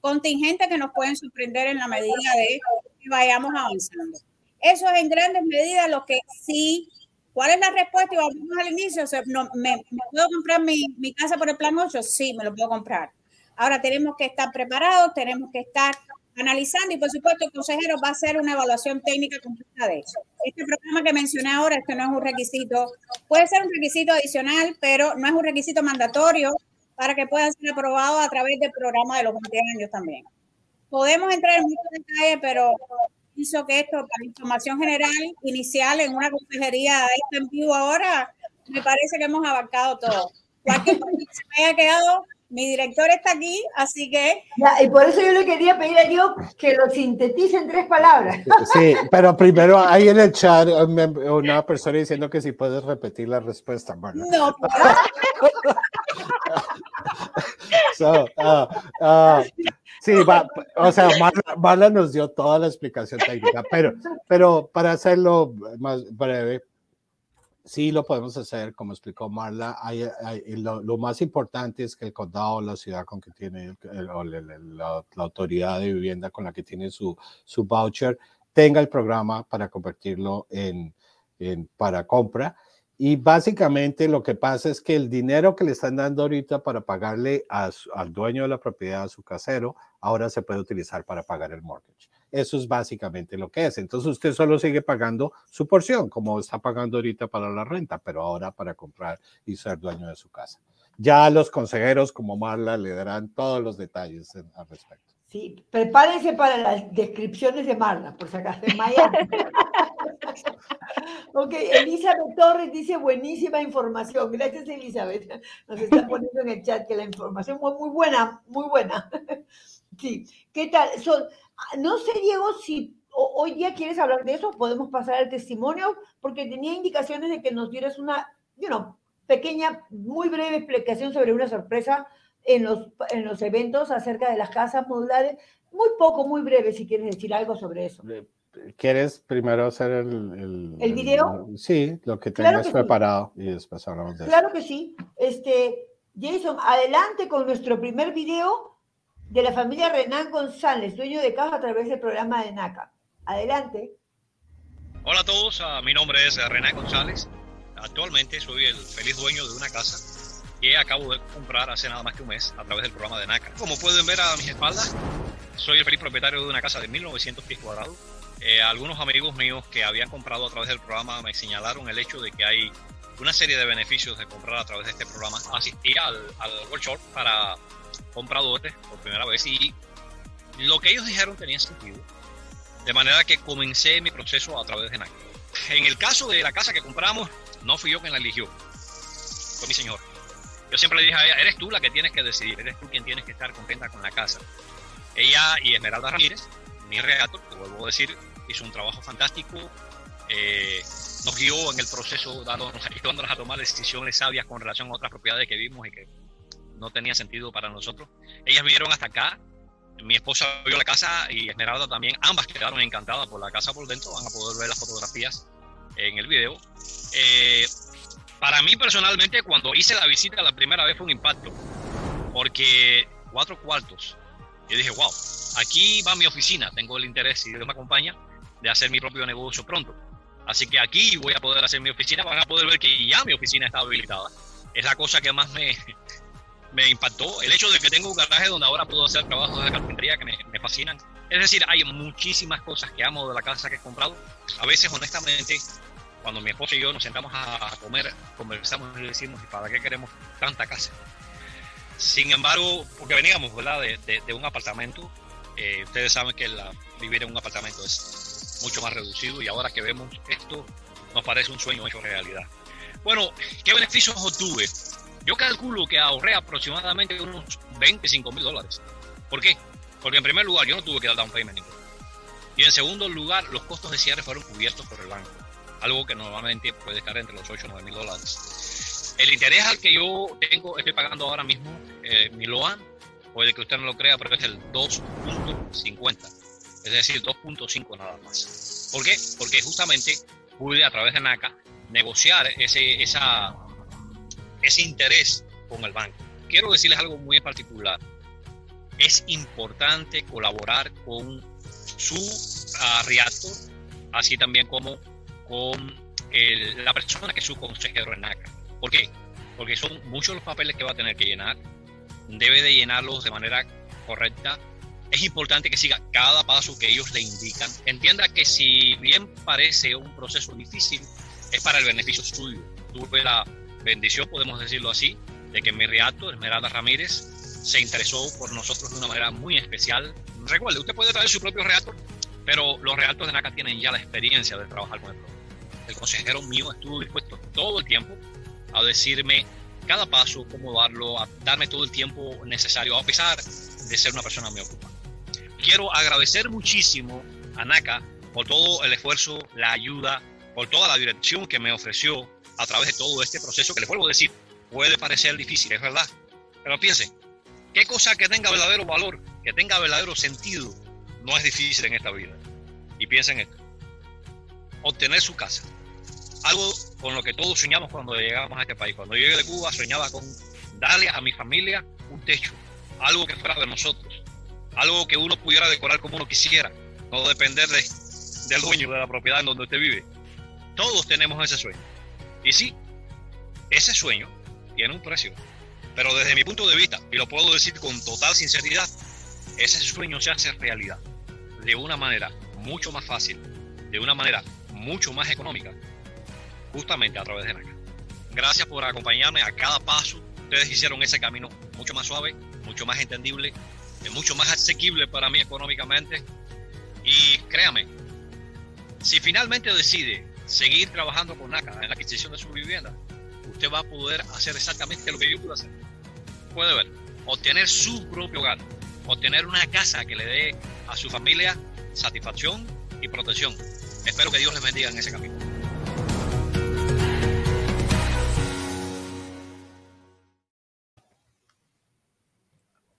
contingentes que nos pueden sorprender en la medida de que vayamos avanzando. Eso es en grandes medidas lo que sí. ¿Cuál es la respuesta? Y vamos al inicio. O sea, ¿me puedo comprar mi casa por el Plan 8? Sí, me lo puedo comprar. Ahora tenemos que estar preparados, tenemos que estar analizando y, por supuesto, el consejero va a hacer una evaluación técnica completa de eso. Este programa que mencioné ahora, esto no es un requisito, puede ser un requisito adicional, pero no es un requisito mandatorio para que pueda ser aprobado a través del programa de los 20 años también. Podemos entrar en muchos detalles, pero pienso que esto, para información general, inicial, en una consejería en vivo ahora, me parece que hemos abarcado todo. Cualquier cosa que se me haya quedado, mi director está aquí, así que... Ya, y por eso yo le quería pedir a Dios que lo sintetice en 3 palabras. Sí, pero primero ahí en el chat una persona diciendo que si puedes repetir la respuesta, Marla. No. Sí, o sea, Marla nos dio toda la explicación técnica, pero para hacerlo más breve, sí, lo podemos hacer, como explicó Marla. Lo más importante es que el condado o la ciudad con que tiene la autoridad de vivienda con la que tiene su voucher tenga el programa para convertirlo para compra. Y básicamente lo que pasa es que el dinero que le están dando ahorita para pagarle al dueño de la propiedad, a su casero, ahora se puede utilizar para pagar el mortgage. Eso es básicamente lo que es. Entonces usted solo sigue pagando su porción, como está pagando ahorita para la renta, pero ahora para comprar y ser dueño de su casa. Ya los consejeros como Marla le darán todos los detalles al respecto. Sí, prepárense para las descripciones de Marla, por si acaso en Miami. Ok, Elizabeth Torres dice buenísima información. Gracias, Elizabeth. Nos está poniendo en el chat que la información fue muy buena, muy buena. Sí, ¿qué tal? No sé, Diego, si hoy día quieres hablar de eso, podemos pasar al testimonio, porque tenía indicaciones de que nos dieras una, pequeña, muy breve explicación sobre una sorpresa en los eventos acerca de las casas modulares. Muy poco, muy breve, si quieres decir algo sobre eso. ¿Quieres primero hacer el video? Sí, lo que tengas preparado y después hablamos de eso. Claro que sí. Jason, adelante con nuestro primer video de la familia Renan González, dueño de casa a través del programa de NACA. Adelante. Hola a todos, mi nombre es Renan González. Actualmente soy el feliz dueño de una casa que acabo de comprar hace nada más que un mes a través del programa de NACA. Como pueden ver a mis espaldas, soy el feliz propietario de una casa de 1900 pies cuadrados. Algunos amigos míos que habían comprado a través del programa me señalaron el hecho de que hay una serie de beneficios de comprar a través de este programa. Asistí al workshop para compradores por primera vez y lo que ellos dijeron tenía sentido, de manera que comencé mi proceso a través de NACA. En el caso de la casa que compramos, no fui yo quien la eligió, fue mi señor. Yo siempre le dije a ella, eres tú la que tienes que decidir, eres tú quien tienes que estar contenta con la casa. Ella y Esmeralda Ramírez, mi realtor, que vuelvo a decir, hizo un trabajo fantástico, nos guió en el proceso, dándonos a tomar decisiones sabias con relación a otras propiedades que vimos y que no tenía sentido para nosotros. Ellas vinieron hasta acá, mi esposa vio la casa y Esmeralda también, ambas quedaron encantadas por la casa por dentro, van a poder ver las fotografías en el video. Para mí personalmente, cuando hice la visita la primera vez fue un impacto, porque 4 cuartos, yo dije, wow, aquí va mi oficina, tengo el interés, si Dios me acompaña, de hacer mi propio negocio pronto. Así que aquí voy a poder hacer mi oficina, van a poder ver que ya mi oficina está habilitada. Es la cosa que más me impactó, el hecho de que tengo un garaje donde ahora puedo hacer trabajos de carpintería que me fascinan. Es decir, hay muchísimas cosas que amo de la casa que he comprado. A veces, honestamente, cuando mi esposa y yo nos sentamos a comer, conversamos y decimos, ¿y para qué queremos tanta casa? Sin embargo, porque veníamos, ¿verdad?, de un apartamento. Ustedes saben que vivir en un apartamento es mucho más reducido y ahora que vemos esto nos parece un sueño hecho realidad. Bueno, ¿qué beneficios obtuve? Yo calculo que ahorré aproximadamente unos $25,000. ¿Por qué? Porque en primer lugar yo no tuve que dar down payment ninguno. Y en segundo lugar, los costos de cierre fueron cubiertos por el banco, algo que normalmente puede estar entre los $8,000 o $9,000. El interés al que yo estoy pagando ahora mismo, mi LOAN, puede que usted no lo crea, pero es el 2.50, es decir, 2.5 nada más. ¿Por qué? Porque justamente pude a través de NACA negociar ese interés con el banco. Quiero decirles algo muy particular. Es importante colaborar con su realtor, así también como con la persona que es su consejero en NACA. ¿Por qué? Porque son muchos los papeles que va a tener que llenar. Debe de llenarlos de manera correcta. Es importante que siga cada paso que ellos le indican. Entienda que si bien parece un proceso difícil, es para el beneficio suyo. Tuve la bendición, podemos decirlo así, de que mi realtor, Esmeralda Ramírez, se interesó por nosotros de una manera muy especial. Recuerde, usted puede traer su propio realtor, pero los realtors de NACA tienen ya la experiencia de trabajar con el programa. El consejero mío estuvo dispuesto todo el tiempo a decirme cada paso, cómo darlo, a darme todo el tiempo necesario, a pesar de ser una persona muy ocupada. Quiero agradecer muchísimo a NACA por todo el esfuerzo, la ayuda, por toda la dirección que me ofreció a través de todo este proceso, que les vuelvo a decir, puede parecer difícil, es verdad, pero piensen, qué cosa que tenga verdadero valor, que tenga verdadero sentido, no es difícil en esta vida. Y piensen esto, obtener su casa, algo con lo que todos soñamos cuando llegamos a este país. Cuando yo llegué de Cuba soñaba con darle a mi familia un techo, algo que fuera de nosotros, algo que uno pudiera decorar como uno quisiera, no depender del dueño de la propiedad en donde usted vive. Todos tenemos ese sueño. Y sí, ese sueño tiene un precio, pero desde mi punto de vista, y lo puedo decir con total sinceridad, ese sueño se hace realidad de una manera mucho más fácil, de una manera mucho más económica, justamente a través de NACA. Gracias por acompañarme a cada paso. Ustedes hicieron ese camino mucho más suave, mucho más entendible, mucho más asequible para mí económicamente. Y créame, si finalmente decide seguir trabajando con NACA en la adquisición de su vivienda, usted va a poder hacer exactamente lo que yo pude hacer. Puede ver, obtener su propio hogar, obtener una casa que le dé a su familia satisfacción, y protección. Espero que Dios les bendiga en ese camino.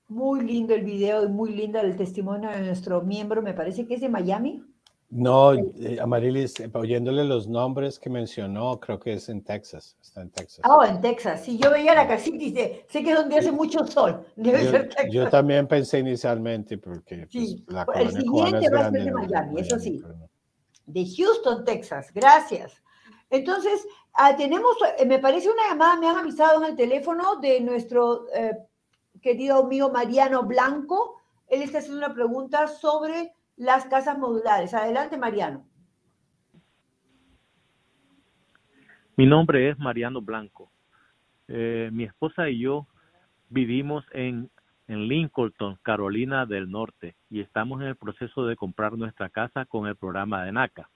Muy lindo el video y muy lindo el testimonio de nuestro miembro, me parece que es de Miami. No, Amarilis, oyéndole los nombres que mencionó, creo que es en Texas, está en Texas. Ah, en Texas, sí, yo veía la casita y sé que es donde hace mucho sol, debe ser Texas. Yo también pensé inicialmente, porque sí, pues, la colonia el siguiente cubana va a ser de Miami, eso sí, pero... de Houston, Texas, gracias. Entonces, tenemos, me parece una llamada, me han avisado en el teléfono de nuestro querido amigo Mariano Blanco, él está haciendo una pregunta sobre... las casas modulares. Adelante, Mariano. Mi nombre es Mariano Blanco. Mi esposa y yo vivimos en Lincoln, Carolina del Norte, y estamos en el proceso de comprar nuestra casa con el programa de NACA.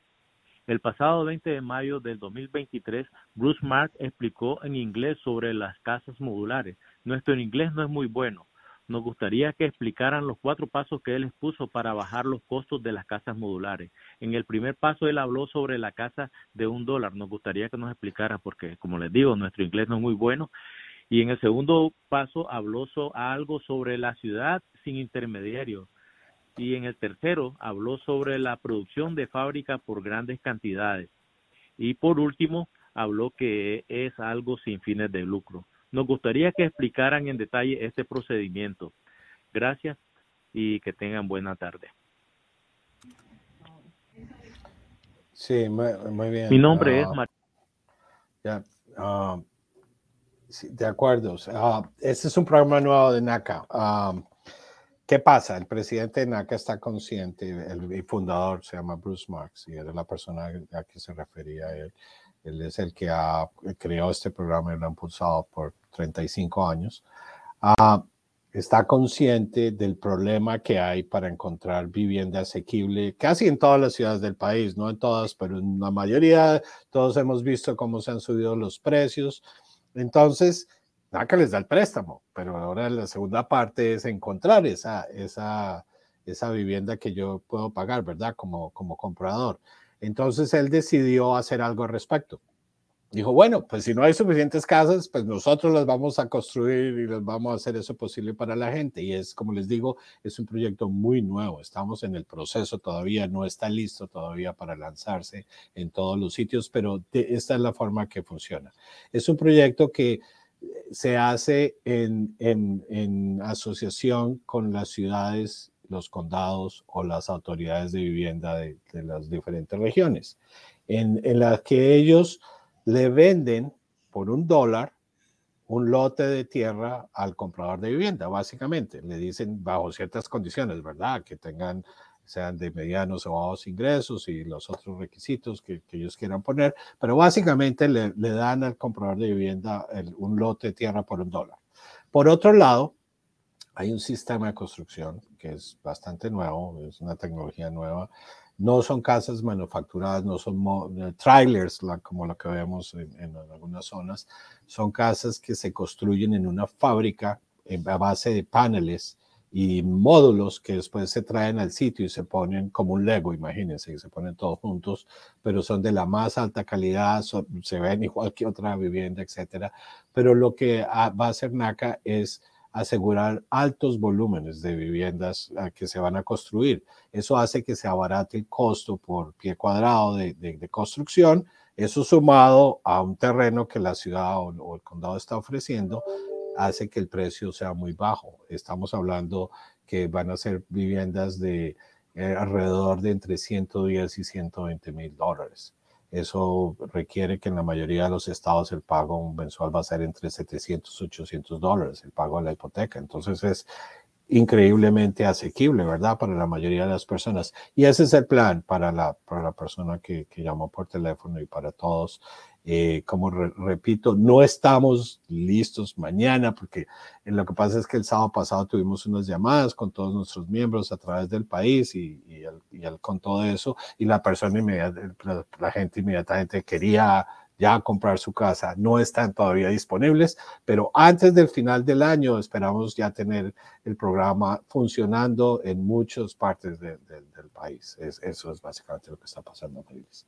El pasado 20 de mayo del 2023, Bruce Marks explicó en inglés sobre las casas modulares. Nuestro inglés no es muy bueno. Nos gustaría que explicaran los 4 pasos que él expuso para bajar los costos de las casas modulares. En el primer paso, él habló sobre la casa de $1. Nos gustaría que nos explicara porque, como les digo, nuestro inglés no es muy bueno. Y en el segundo paso, habló algo sobre la ciudad sin intermediarios. Y en el tercero, habló sobre la producción de fábrica por grandes cantidades. Y por último, habló que es algo sin fines de lucro. Nos gustaría que explicaran en detalle este procedimiento. Gracias y que tengan buena tarde. Sí, muy bien. Mi nombre es María. Sí, de acuerdo. Este es un programa nuevo de NACA. ¿Qué pasa? El presidente de NACA está consciente, el fundador se llama Bruce Marks y era la persona a que se refería él. Él es el que ha creado este programa y lo ha impulsado por 35 años. Está consciente del problema que hay para encontrar vivienda asequible casi en todas las ciudades del país, no en todas, pero en la mayoría. Todos hemos visto cómo se han subido los precios. Entonces, NACA les da el préstamo, pero ahora la segunda parte es encontrar esa vivienda que yo puedo pagar, ¿verdad? Como comprador. Entonces, él decidió hacer algo al respecto. Dijo, bueno, pues si no hay suficientes casas, pues nosotros las vamos a construir y les vamos a hacer eso posible para la gente. Y es, como les digo, es un proyecto muy nuevo. Estamos en el proceso todavía, no está listo todavía para lanzarse en todos los sitios, pero esta es la forma que funciona. Es un proyecto que se hace en asociación con las ciudades, los condados o las autoridades de vivienda de las diferentes regiones, en las que ellos le venden por $1 un lote de tierra al comprador de vivienda, básicamente. Le dicen bajo ciertas condiciones, ¿verdad? Que sean de medianos o bajos ingresos y los otros requisitos que ellos quieran poner, pero básicamente le dan al comprador de vivienda un lote de tierra por $1. Por otro lado, hay un sistema de construcción que es bastante nuevo, es una tecnología nueva. No son casas manufacturadas, no son trailers como lo que vemos en algunas zonas. Son casas que se construyen en una fábrica a base de paneles y módulos que después se traen al sitio y se ponen como un Lego, imagínense, que se ponen todos juntos, pero son de la más alta calidad, se ven igual que otra vivienda, etcétera. Pero lo que va a hacer NACA es asegurar altos volúmenes de viviendas que se van a construir. Eso hace que se abarate el costo por pie cuadrado de construcción, eso sumado a un terreno que la ciudad o el condado está ofreciendo, hace que el precio sea muy bajo. Estamos hablando que van a ser viviendas de alrededor de entre $110,000 y $120,000. Eso requiere que en la mayoría de los estados el pago mensual va a ser entre $700 y $800, el pago de la hipoteca. Entonces es increíblemente asequible, ¿verdad? Para la mayoría de las personas. Y ese es el plan para la persona que llamó por teléfono y para todos. Como repito, no estamos listos mañana porque lo que pasa es que el sábado pasado tuvimos unas llamadas con todos nuestros miembros a través del país y él contó de eso y la gente inmediatamente quería ya a comprar su casa. No están todavía disponibles, pero antes del final del año esperamos ya tener el programa funcionando en muchas partes del país. Eso es básicamente lo que está pasando, Amarilis.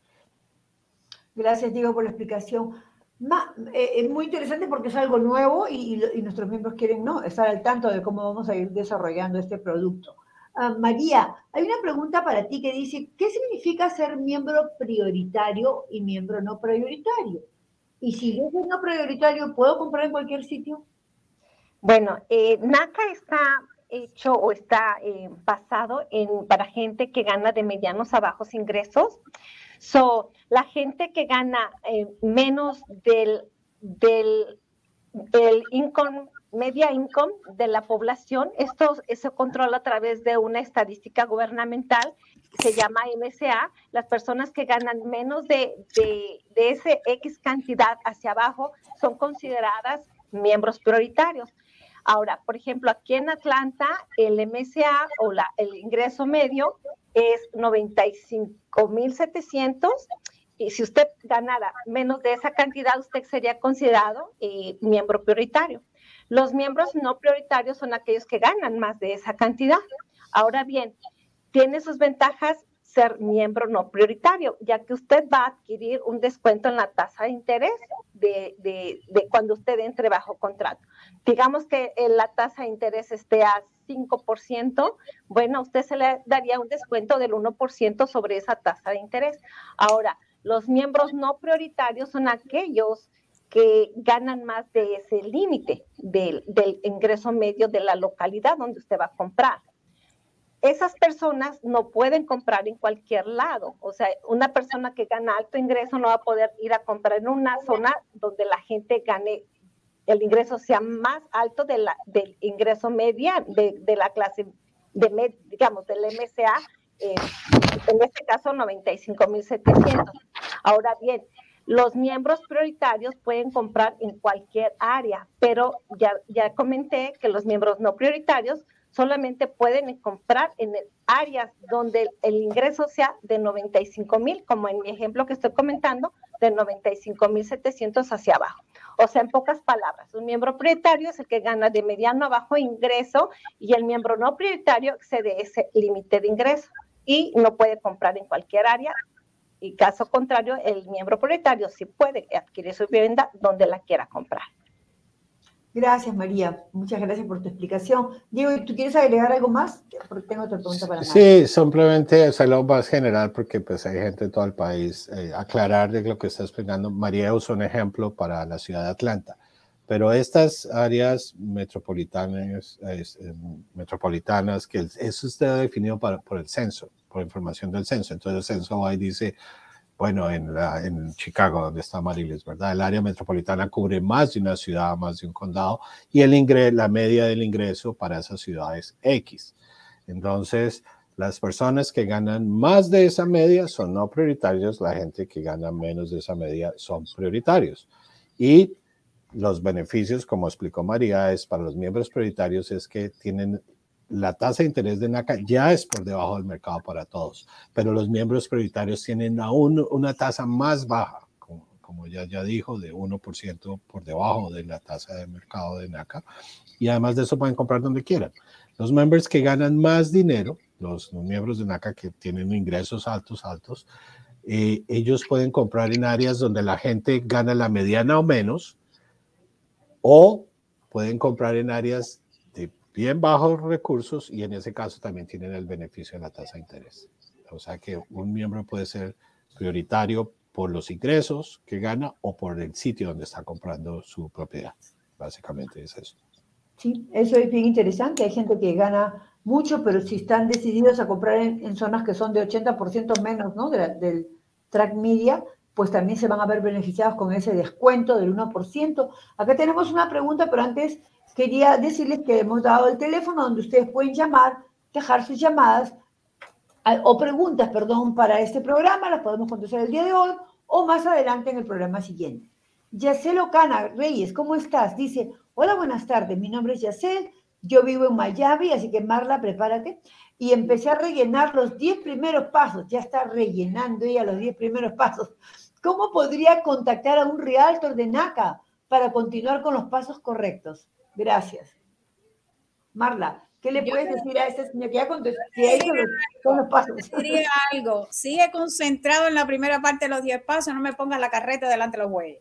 Gracias, Diego, por la explicación. Es muy interesante porque es algo nuevo y nuestros miembros quieren estar al tanto de cómo vamos a ir desarrollando este producto. María, hay una pregunta para ti que dice, ¿qué significa ser miembro prioritario y miembro no prioritario? Y si yo soy no prioritario, ¿puedo comprar en cualquier sitio? Bueno, NACA está hecho o está basado para gente que gana de medianos a bajos ingresos. So, la gente que gana menos del income, media income de la población, esto se controla a través de una estadística gubernamental que se llama MSA. Las personas que ganan menos de ese X cantidad hacia abajo son consideradas miembros prioritarios. Ahora, por ejemplo, aquí en Atlanta, el MSA o el ingreso medio es 95,700, y si usted ganara menos de esa cantidad, usted sería considerado miembro prioritario. Los miembros no prioritarios son aquellos que ganan más de esa cantidad. Ahora bien, tiene sus ventajas ser miembro no prioritario, ya que usted va a adquirir un descuento en la tasa de interés de cuando usted entre bajo contrato. Digamos que la tasa de interés esté a 5%, bueno, a usted se le daría un descuento del 1% sobre esa tasa de interés. Ahora, los miembros no prioritarios son aquellos que ganan más de ese límite del ingreso medio de la localidad donde usted va a comprar. Esas personas no pueden comprar en cualquier lado. O sea, una persona que gana alto ingreso no va a poder ir a comprar en una zona donde la gente gane, el ingreso sea más alto del ingreso media, de la clase, digamos, del MSA, en este caso 95,700. Ahora bien, los miembros prioritarios pueden comprar en cualquier área, pero ya comenté que los miembros no prioritarios solamente pueden comprar en áreas donde el ingreso sea de 95,000, como en mi ejemplo que estoy comentando, de 95,700 hacia abajo. O sea, en pocas palabras, un miembro prioritario es el que gana de mediano a bajo ingreso y el miembro no prioritario excede ese límite de ingreso y no puede comprar en cualquier área. Y caso contrario, el miembro prioritario sí puede adquirir su vivienda donde la quiera comprar. Gracias, María. Muchas gracias por tu explicación. Diego, ¿tú quieres agregar algo más? Porque tengo otra pregunta para María. Sí, simplemente, o sea, lo más general, porque pues hay gente de todo el país. Aclarar de lo que está explicando. María usó un ejemplo para la ciudad de Atlanta. Pero estas áreas metropolitanas, que eso está definido por el censo, por información del censo. Entonces el censo ahí dice... Bueno, en Chicago, donde está Amarilis, ¿verdad? El área metropolitana cubre más de una ciudad, más de un condado, y la media del ingreso para esas ciudades X. Entonces, las personas que ganan más de esa media son no prioritarios, la gente que gana menos de esa media son prioritarios. Y los beneficios, como explicó María, es para los miembros prioritarios es que tienen... La tasa de interés de NACA ya es por debajo del mercado para todos, pero los miembros prioritarios tienen aún una tasa más baja, como ya dijo, de 1% por debajo de la tasa de mercado de NACA, y además de eso pueden comprar donde quieran. Los miembros que ganan más dinero, los miembros de NACA que tienen ingresos altos, ellos pueden comprar en áreas donde la gente gana la mediana o menos, o pueden comprar en áreas bien bajos recursos, y en ese caso también tienen el beneficio de la tasa de interés. O sea que un miembro puede ser prioritario por los ingresos que gana o por el sitio donde está comprando su propiedad. Básicamente es eso. Sí, eso es bien interesante. Hay gente que gana mucho, pero si están decididos a comprar en zonas que son de 80% menos, ¿no? del track media, pues también se van a ver beneficiados con ese descuento del 1%. Acá tenemos una pregunta, pero antes... Quería decirles que hemos dado el teléfono donde ustedes pueden llamar, dejar sus llamadas o preguntas, para este programa. Las podemos contestar el día de hoy o más adelante en el programa siguiente. Yacel Ocana Reyes, ¿cómo estás? Dice, hola, buenas tardes, mi nombre es Yacel, yo vivo en Miami, así que Marla, prepárate. Y empecé a rellenar los 10 primeros pasos, ya está rellenando ella los 10 primeros pasos. ¿Cómo podría contactar a un realtor de NACA para continuar con los pasos correctos? Gracias. Marla, ¿qué le puedes decir a este señor que ya diría algo? Sigue concentrado en la primera parte de los 10 pasos, no me pongas la carreta delante de los bueyes.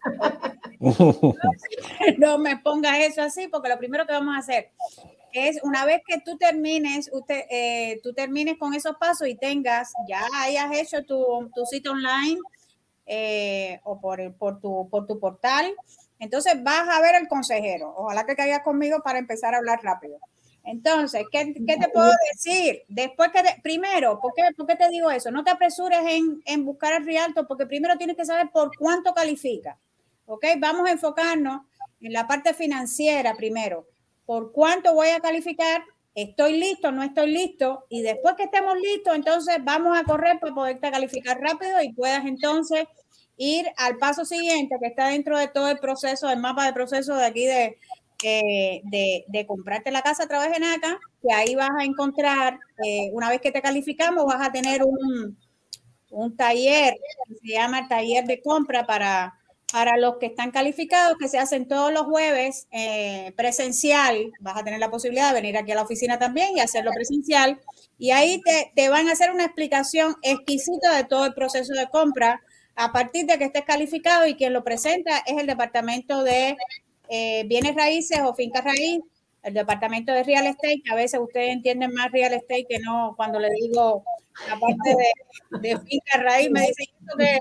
No me pongas eso así, porque lo primero que vamos a hacer es, una vez que tú termines, tú termines con esos pasos y tengas, ya hayas hecho tu sitio online o por tu portal, entonces vas a ver al consejero. Ojalá que caigas conmigo para empezar a hablar rápido. Entonces, ¿qué te puedo decir? Después que primero, ¿por qué te digo eso? No te apresures en buscar al realtor, porque primero tienes que saber por cuánto califica. ¿Ok? Vamos a enfocarnos en la parte financiera primero. ¿Por cuánto voy a calificar? ¿Estoy listo? ¿No estoy listo? Y después que estemos listos, entonces vamos a correr para poderte calificar rápido y puedas entonces ir al paso siguiente, que está dentro de todo el proceso, el mapa de proceso de aquí de comprarte la casa a través de NACA, que ahí vas a encontrar, una vez que te calificamos, vas a tener un taller que se llama el taller de compra para los que están calificados, que se hacen todos los jueves presencial. Vas a tener la posibilidad de venir aquí a la oficina también y hacerlo presencial, y ahí te van a hacer una explicación exquisita de todo el proceso de compra a partir de que estés calificado, y quien lo presenta es el departamento de bienes raíces o fincas raíz, el departamento de real estate, que a veces ustedes entienden más real estate que no, cuando le digo la parte de fincas raíz, me dicen esto que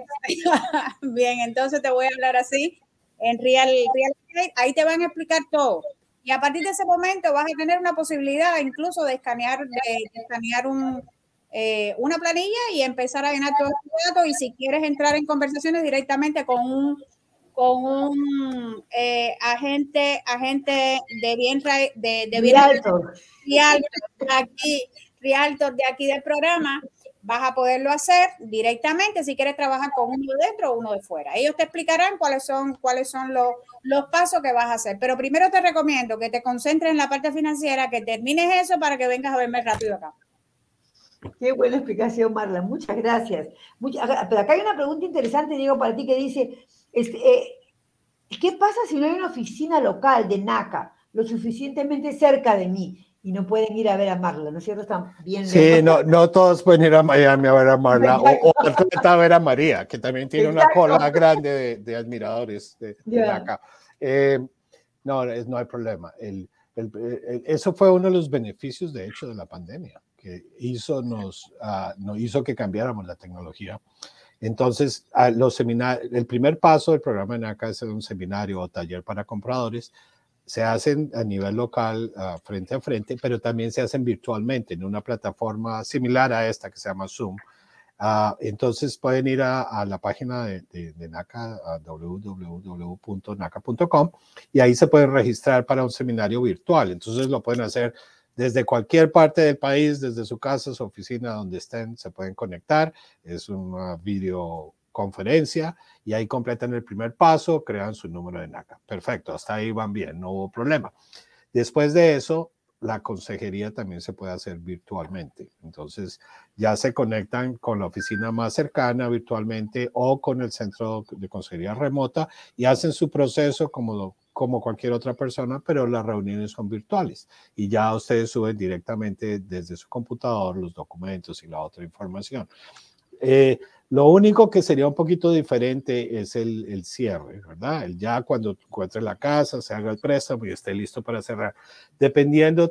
bien, entonces te voy a hablar así, en real estate, ahí te van a explicar todo, y a partir de ese momento vas a tener una posibilidad incluso de escanear una planilla y empezar a llenar todos los datos, y si quieres entrar en conversaciones directamente con un agente de bien realtor de aquí del programa, vas a poderlo hacer directamente si quieres trabajar con uno dentro o uno de fuera. Ellos te explicarán cuáles son los pasos que vas a hacer. Pero primero te recomiendo que te concentres en la parte financiera, que termines eso para que vengas a verme rápido acá. Qué buena explicación, Marla. Muchas gracias. Pero acá hay una pregunta interesante, Diego, para ti, que dice... ¿qué pasa si no hay una oficina local de NACA lo suficientemente cerca de mí y no pueden ir a ver a Marla? ¿No es cierto? Están bien. Sí, no todos pueden ir a Miami a ver a Marla o a ver a María, que también tiene una cola grande de admiradores de NACA. No hay problema. Eso fue uno de los beneficios, de hecho, de la pandemia, que nos hizo que cambiáramos la tecnología. Entonces, el primer paso del programa de NACA es un seminario o taller para compradores. Se hacen a nivel local, frente a frente, pero también se hacen virtualmente en una plataforma similar a esta que se llama Zoom. Entonces, pueden ir a la página de NACA, a www.naca.com, y ahí se pueden registrar para un seminario virtual. Entonces, lo pueden hacer desde cualquier parte del país, desde su casa, su oficina, donde estén, se pueden conectar. Es una videoconferencia y ahí completan el primer paso, crean su número de NACA. Perfecto, hasta ahí van bien, no hubo problema. Después de eso, la consejería también se puede hacer virtualmente. Entonces, ya se conectan con la oficina más cercana virtualmente o con el centro de consejería remota y hacen su proceso como cualquier otra persona, pero las reuniones son virtuales y ya ustedes suben directamente desde su computador los documentos y la otra información. Lo único que sería un poquito diferente es el cierre, ¿verdad? Ya cuando encuentre la casa, se haga el préstamo y esté listo para cerrar, dependiendo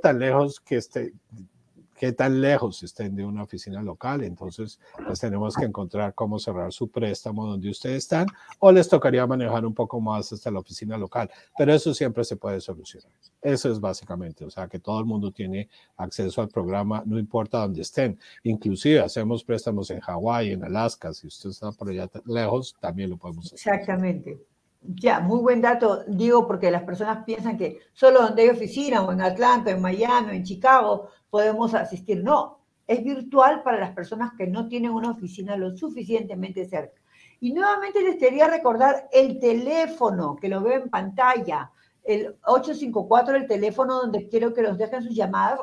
qué tan lejos estén de una oficina local. Entonces, pues tenemos que encontrar cómo cerrar su préstamo donde ustedes están, o les tocaría manejar un poco más hasta la oficina local, pero eso siempre se puede solucionar. Eso es básicamente, o sea, que todo el mundo tiene acceso al programa, no importa dónde estén. Inclusive hacemos préstamos en Hawái, en Alaska, si usted está por allá lejos, también lo podemos hacer. Exactamente. Ya, muy buen dato, Diego, porque las personas piensan que solo donde hay oficina, o en Atlanta, en Miami, en Chicago, podemos asistir. No, es virtual para las personas que no tienen una oficina lo suficientemente cerca. Y nuevamente les quería recordar el teléfono, que lo veo en pantalla, el 854, el teléfono donde quiero que los dejen sus llamadas,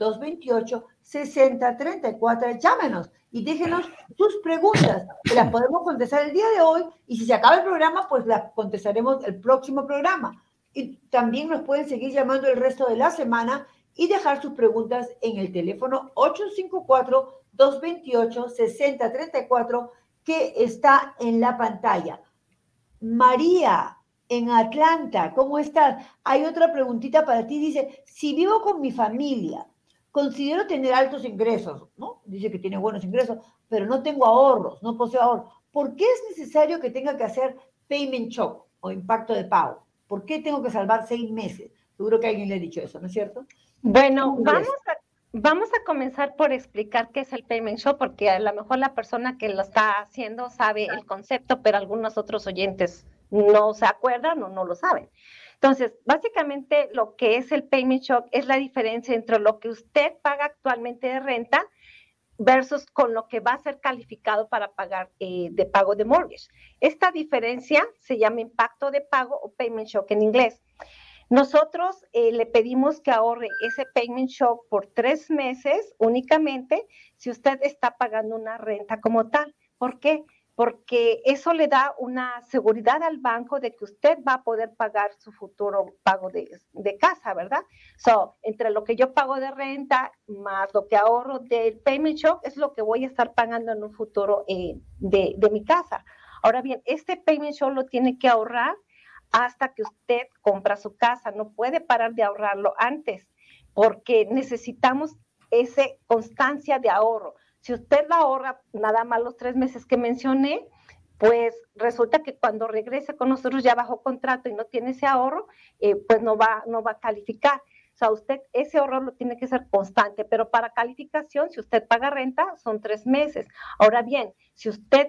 228-6034. Llámenos y déjenos sus preguntas, que las podemos contestar el día de hoy, y si se acaba el programa, pues las contestaremos el próximo programa. Y también nos pueden seguir llamando el resto de la semana y dejar sus preguntas en el teléfono 854-228-6034 que está en la pantalla. María, en Atlanta, ¿cómo estás? Hay otra preguntita para ti, dice, si vivo con mi familia, considero tener altos ingresos, ¿no? Dice que tiene buenos ingresos, pero no tengo ahorros, no poseo ahorros. ¿Por qué es necesario que tenga que hacer payment shock o impacto de pago? ¿Por qué tengo que salvar 6 meses? Seguro que alguien le ha dicho eso, ¿no es cierto? Bueno, vamos a comenzar por explicar qué es el payment shock, porque a lo mejor la persona que lo está haciendo sabe el concepto, pero algunos otros oyentes no se acuerdan o no lo saben. Entonces, básicamente lo que es el payment shock es la diferencia entre lo que usted paga actualmente de renta versus con lo que va a ser calificado para pagar de pago de mortgage. Esta diferencia se llama impacto de pago o payment shock en inglés. Nosotros le pedimos que ahorre ese payment shock por 3 meses únicamente si usted está pagando una renta como tal. ¿Por qué? Porque eso le da una seguridad al banco de que usted va a poder pagar su futuro pago de casa, ¿verdad? So, entre lo que yo pago de renta más lo que ahorro del payment shock es lo que voy a estar pagando en un futuro de mi casa. Ahora bien, este payment shock lo tiene que ahorrar hasta que usted compra su casa. No puede parar de ahorrarlo antes, porque necesitamos esa constancia de ahorro. Si usted la ahorra nada más los 3 meses que mencioné, pues resulta que cuando regrese con nosotros ya bajo contrato y no tiene ese ahorro, pues no va a calificar. O sea, usted ese ahorro lo tiene que ser constante, pero para calificación, si usted paga renta, son 3 meses. Ahora bien, si usted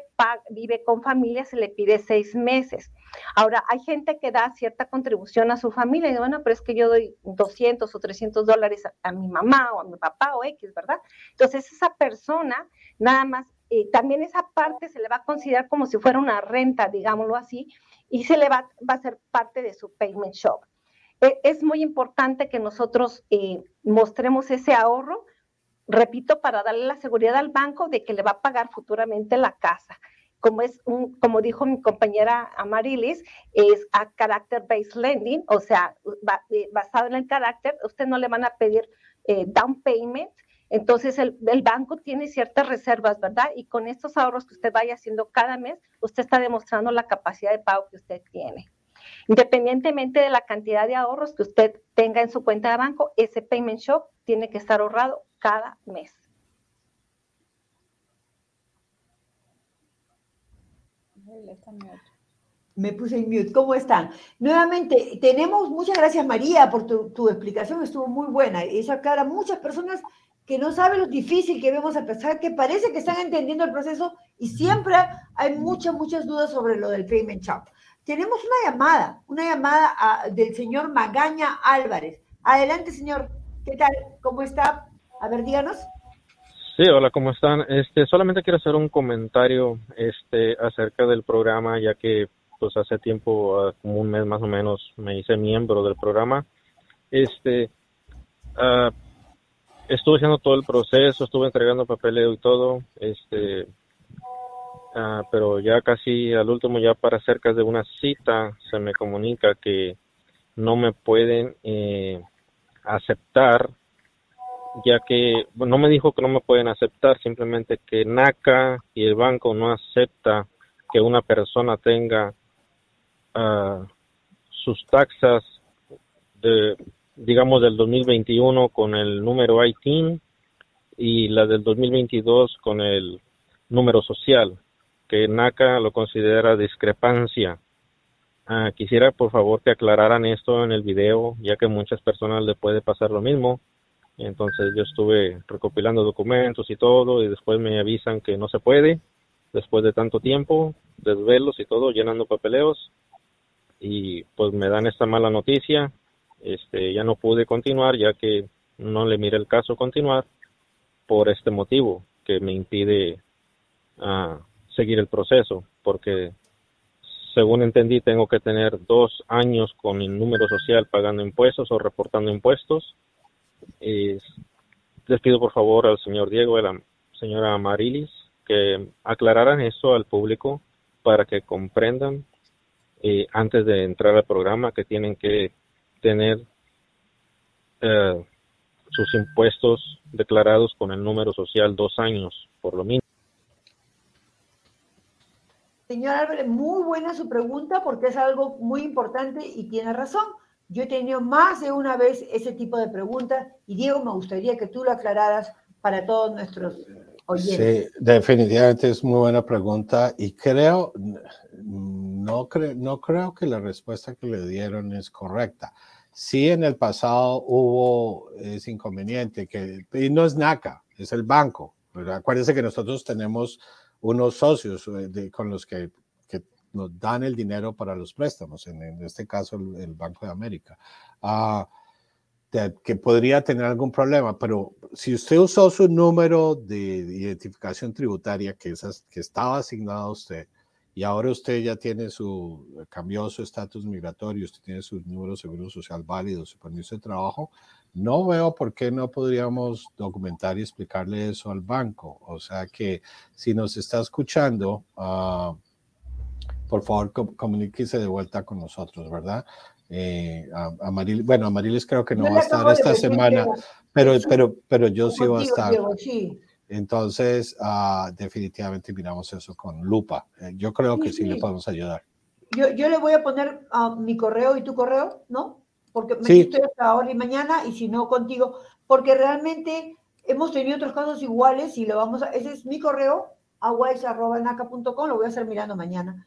vive con familia, se le pide 6 meses. Ahora, hay gente que da cierta contribución a su familia y dice, bueno, pero es que yo doy $200 o $300 a mi mamá o a mi papá o X, ¿verdad? Entonces, esa persona, nada más, también esa parte se le va a considerar como si fuera una renta, digámoslo así, y se le va a ser parte de su payment shock. Es muy importante que nosotros mostremos ese ahorro, repito, para darle la seguridad al banco de que le va a pagar futuramente la casa. Como dijo mi compañera Amarilis, es a character-based lending, o sea, basado en el carácter, usted no le van a pedir down payment, entonces el banco tiene ciertas reservas, ¿verdad? Y con estos ahorros que usted vaya haciendo cada mes, usted está demostrando la capacidad de pago que usted tiene. Independientemente de la cantidad de ahorros que usted tenga en su cuenta de banco, ese payment shock tiene que estar ahorrado cada mes. Me puse en mute. ¿Cómo están? Nuevamente, muchas gracias, María, por tu explicación, estuvo muy buena. Eso aclara a muchas personas que no saben lo difícil que vemos a pesar que parece que están entendiendo el proceso y siempre hay muchas dudas sobre lo del payment shock. Tenemos una llamada del señor Magaña Álvarez. Adelante, señor. ¿Qué tal? ¿Cómo está? A ver, díganos. Sí, hola, ¿cómo están? Solamente quiero hacer un comentario acerca del programa, ya que pues hace tiempo, como un mes más o menos, me hice miembro del programa. Estuve haciendo todo el proceso, estuve entregando papeleo y todo, pero ya casi al último, ya para cerca de una cita, se me comunica que no me pueden aceptar, ya que no me dijo que no me pueden aceptar, simplemente que NACA y el banco no acepta que una persona tenga sus taxas del 2021 con el número ITIN y la del 2022 con el número social, que NACA lo considera discrepancia. Quisiera, por favor, que aclararan esto en el video, ya que a muchas personas les puede pasar lo mismo. Entonces yo estuve recopilando documentos y todo, y después me avisan que no se puede, después de tanto tiempo, desvelos y todo, llenando papeleos, y pues me dan esta mala noticia. Ya no pude continuar, ya que no le miré el caso continuar por este motivo que me impide seguir el proceso, porque según entendí tengo que tener 2 años con el número social pagando impuestos o reportando impuestos. les pido por favor al señor Diego y a la señora Amarilis que aclararan eso al público para que comprendan antes de entrar al programa que tienen que tener sus impuestos declarados con el número social 2 años, por lo mínimo. Señor Álvarez, muy buena su pregunta porque es algo muy importante y tiene razón. Yo he tenido más de una vez ese tipo de preguntas y, Diego, me gustaría que tú lo aclararas para todos nuestros oyentes. Sí, definitivamente es muy buena pregunta y creo, no creo que la respuesta que le dieron es correcta. Sí, en el pasado hubo ese inconveniente, que y no es NACA, es el banco. Pero acuérdense que nosotros tenemos unos socios con los que nos dan el dinero para los préstamos, en este caso el Banco de América, que podría tener algún problema, pero si usted usó su número de identificación tributaria que estaba asignado a usted y ahora usted ya tiene cambió su estatus migratorio, usted tiene su número de seguro social válido, su permiso de trabajo, no veo por qué no podríamos documentar y explicarle eso al banco. O sea que si nos está escuchando, por favor comuníquese de vuelta con nosotros, ¿verdad? Amarilis creo que no va a estar esta semana, pero yo sí voy a estar. Entonces, definitivamente miramos eso con lupa. Yo creo que sí le podemos ayudar. Yo le voy a poner mi correo y tu correo, ¿no? Porque me estoy hasta ahora y mañana, y si no, contigo, porque realmente hemos tenido otros casos iguales y lo vamos a... Ese es mi correo, aguais@naca.com, lo voy a estar mirando mañana.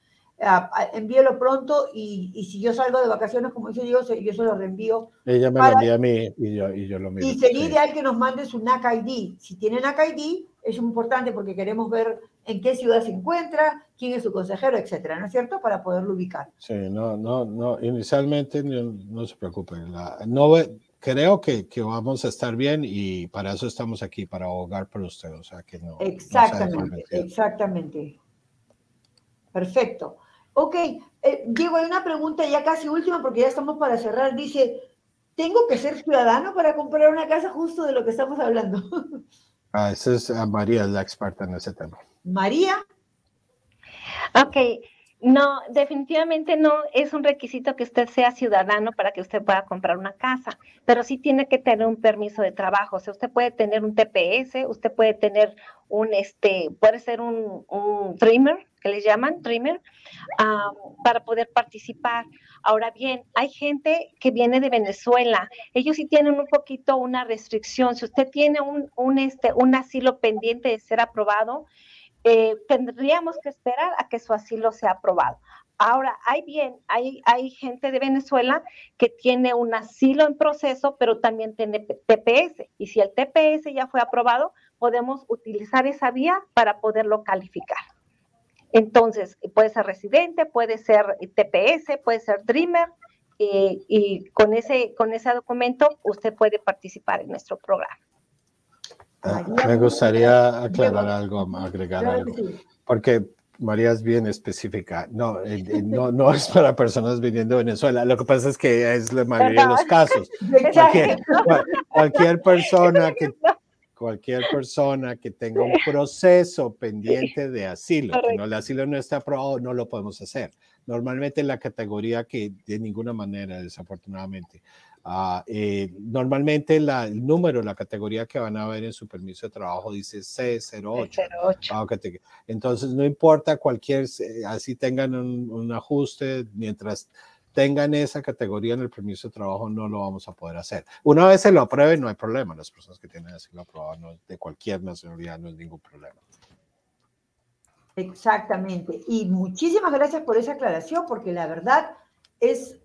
Envíelo pronto y si yo salgo de vacaciones, como dice Diego, yo se lo reenvío. Ella me lo envía a mí y yo lo miro. Y sería ideal que nos mande su NACA ID. Si tiene NACA ID, es importante porque queremos ver en qué ciudad se encuentra, quién es su consejero, etcétera, ¿no es cierto? Para poderlo ubicar. Sí, no, inicialmente no se preocupen. Creo que vamos a estar bien y para eso estamos aquí, para abogar por usted, o sea que no. Exactamente. Perfecto. Ok, Diego, hay una pregunta ya casi última porque ya estamos para cerrar. Dice, ¿tengo que ser ciudadano para comprar una casa? Justo de lo que estamos hablando. Esa es María, la experta en ese tema. María. Ok, no, definitivamente no es un requisito que usted sea ciudadano para que usted pueda comprar una casa, pero sí tiene que tener un permiso de trabajo. O sea, usted puede tener un TPS, usted puede tener puede ser un trimmer, que les llaman trimmer, para poder participar. Ahora bien, hay gente que viene de Venezuela. Ellos sí tienen un poquito una restricción. Si usted tiene un asilo pendiente de ser aprobado, tendríamos que esperar a que su asilo sea aprobado. Ahora, hay gente de Venezuela que tiene un asilo en proceso, pero también tiene TPS. Y si el TPS ya fue aprobado, podemos utilizar esa vía para poderlo calificar. Entonces, puede ser residente, puede ser TPS, puede ser Dreamer, y con ese documento usted puede participar en nuestro programa. Me gustaría aclarar algo, agregar algo, porque María es bien específica. No es para personas viniendo de Venezuela. Lo que pasa es que es la mayoría de los casos. Cualquier persona que tenga un proceso pendiente de asilo, que no, el asilo no está aprobado, no lo podemos hacer. Normalmente la categoría que de ninguna manera, desafortunadamente, normalmente el número, la categoría que van a ver en su permiso de trabajo dice C08. Entonces no importa cualquier, así tengan un ajuste, mientras tengan esa categoría en el permiso de trabajo, no lo vamos a poder hacer. Una vez se lo aprueben, no hay problema. Las personas que tienen asilo aprobado de cualquier nacionalidad no es ningún problema. Exactamente. Y muchísimas gracias por esa aclaración, porque la verdad es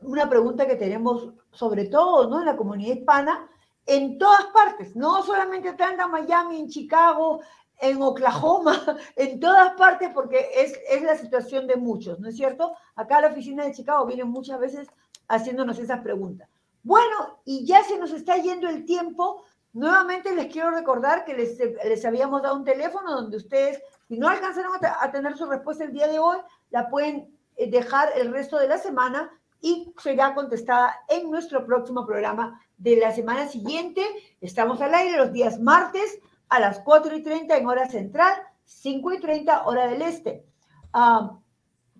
una pregunta que tenemos sobre todo, ¿no?, en la comunidad hispana, en todas partes, no solamente en Atlanta, Miami, en Chicago, en Oklahoma, en todas partes, porque es la situación de muchos, ¿no es cierto? Acá a la oficina de Chicago vienen muchas veces haciéndonos esas preguntas. Bueno, y ya se nos está yendo el tiempo. Nuevamente les quiero recordar que les habíamos dado un teléfono donde ustedes, si no alcanzaron a tener su respuesta el día de hoy, la pueden dejar el resto de la semana y será contestada en nuestro próximo programa de la semana siguiente. Estamos al aire los días martes a las 4:30 en hora central, 5:30 hora del este.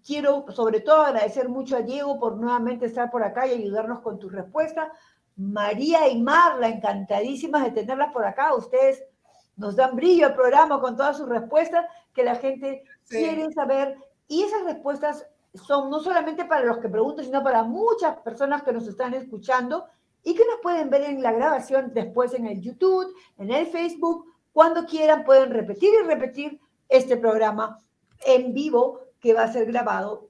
Quiero sobre todo agradecer mucho a Diego por nuevamente estar por acá y ayudarnos con tus respuestas. María y Marla, encantadísimas de tenerlas por acá. Ustedes nos dan brillo al programa con todas sus respuestas que la gente quiere saber. Y esas respuestas son no solamente para los que preguntan, sino para muchas personas que nos están escuchando y que nos pueden ver en la grabación después en el YouTube, en el Facebook. Cuando quieran pueden repetir y repetir este programa en vivo que va a ser grabado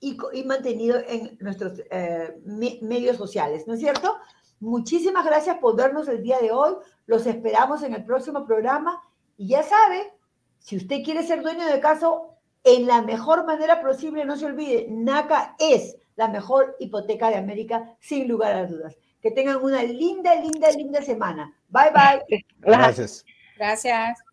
y mantenido en nuestros medios sociales, ¿no es cierto? Muchísimas gracias por vernos el día de hoy. Los esperamos en el próximo programa. Y ya sabe, si usted quiere ser dueño de casa en la mejor manera posible, no se olvide, NACA es la mejor hipoteca de América, sin lugar a dudas. Que tengan una linda, linda, linda semana. Bye, bye. Gracias. Gracias.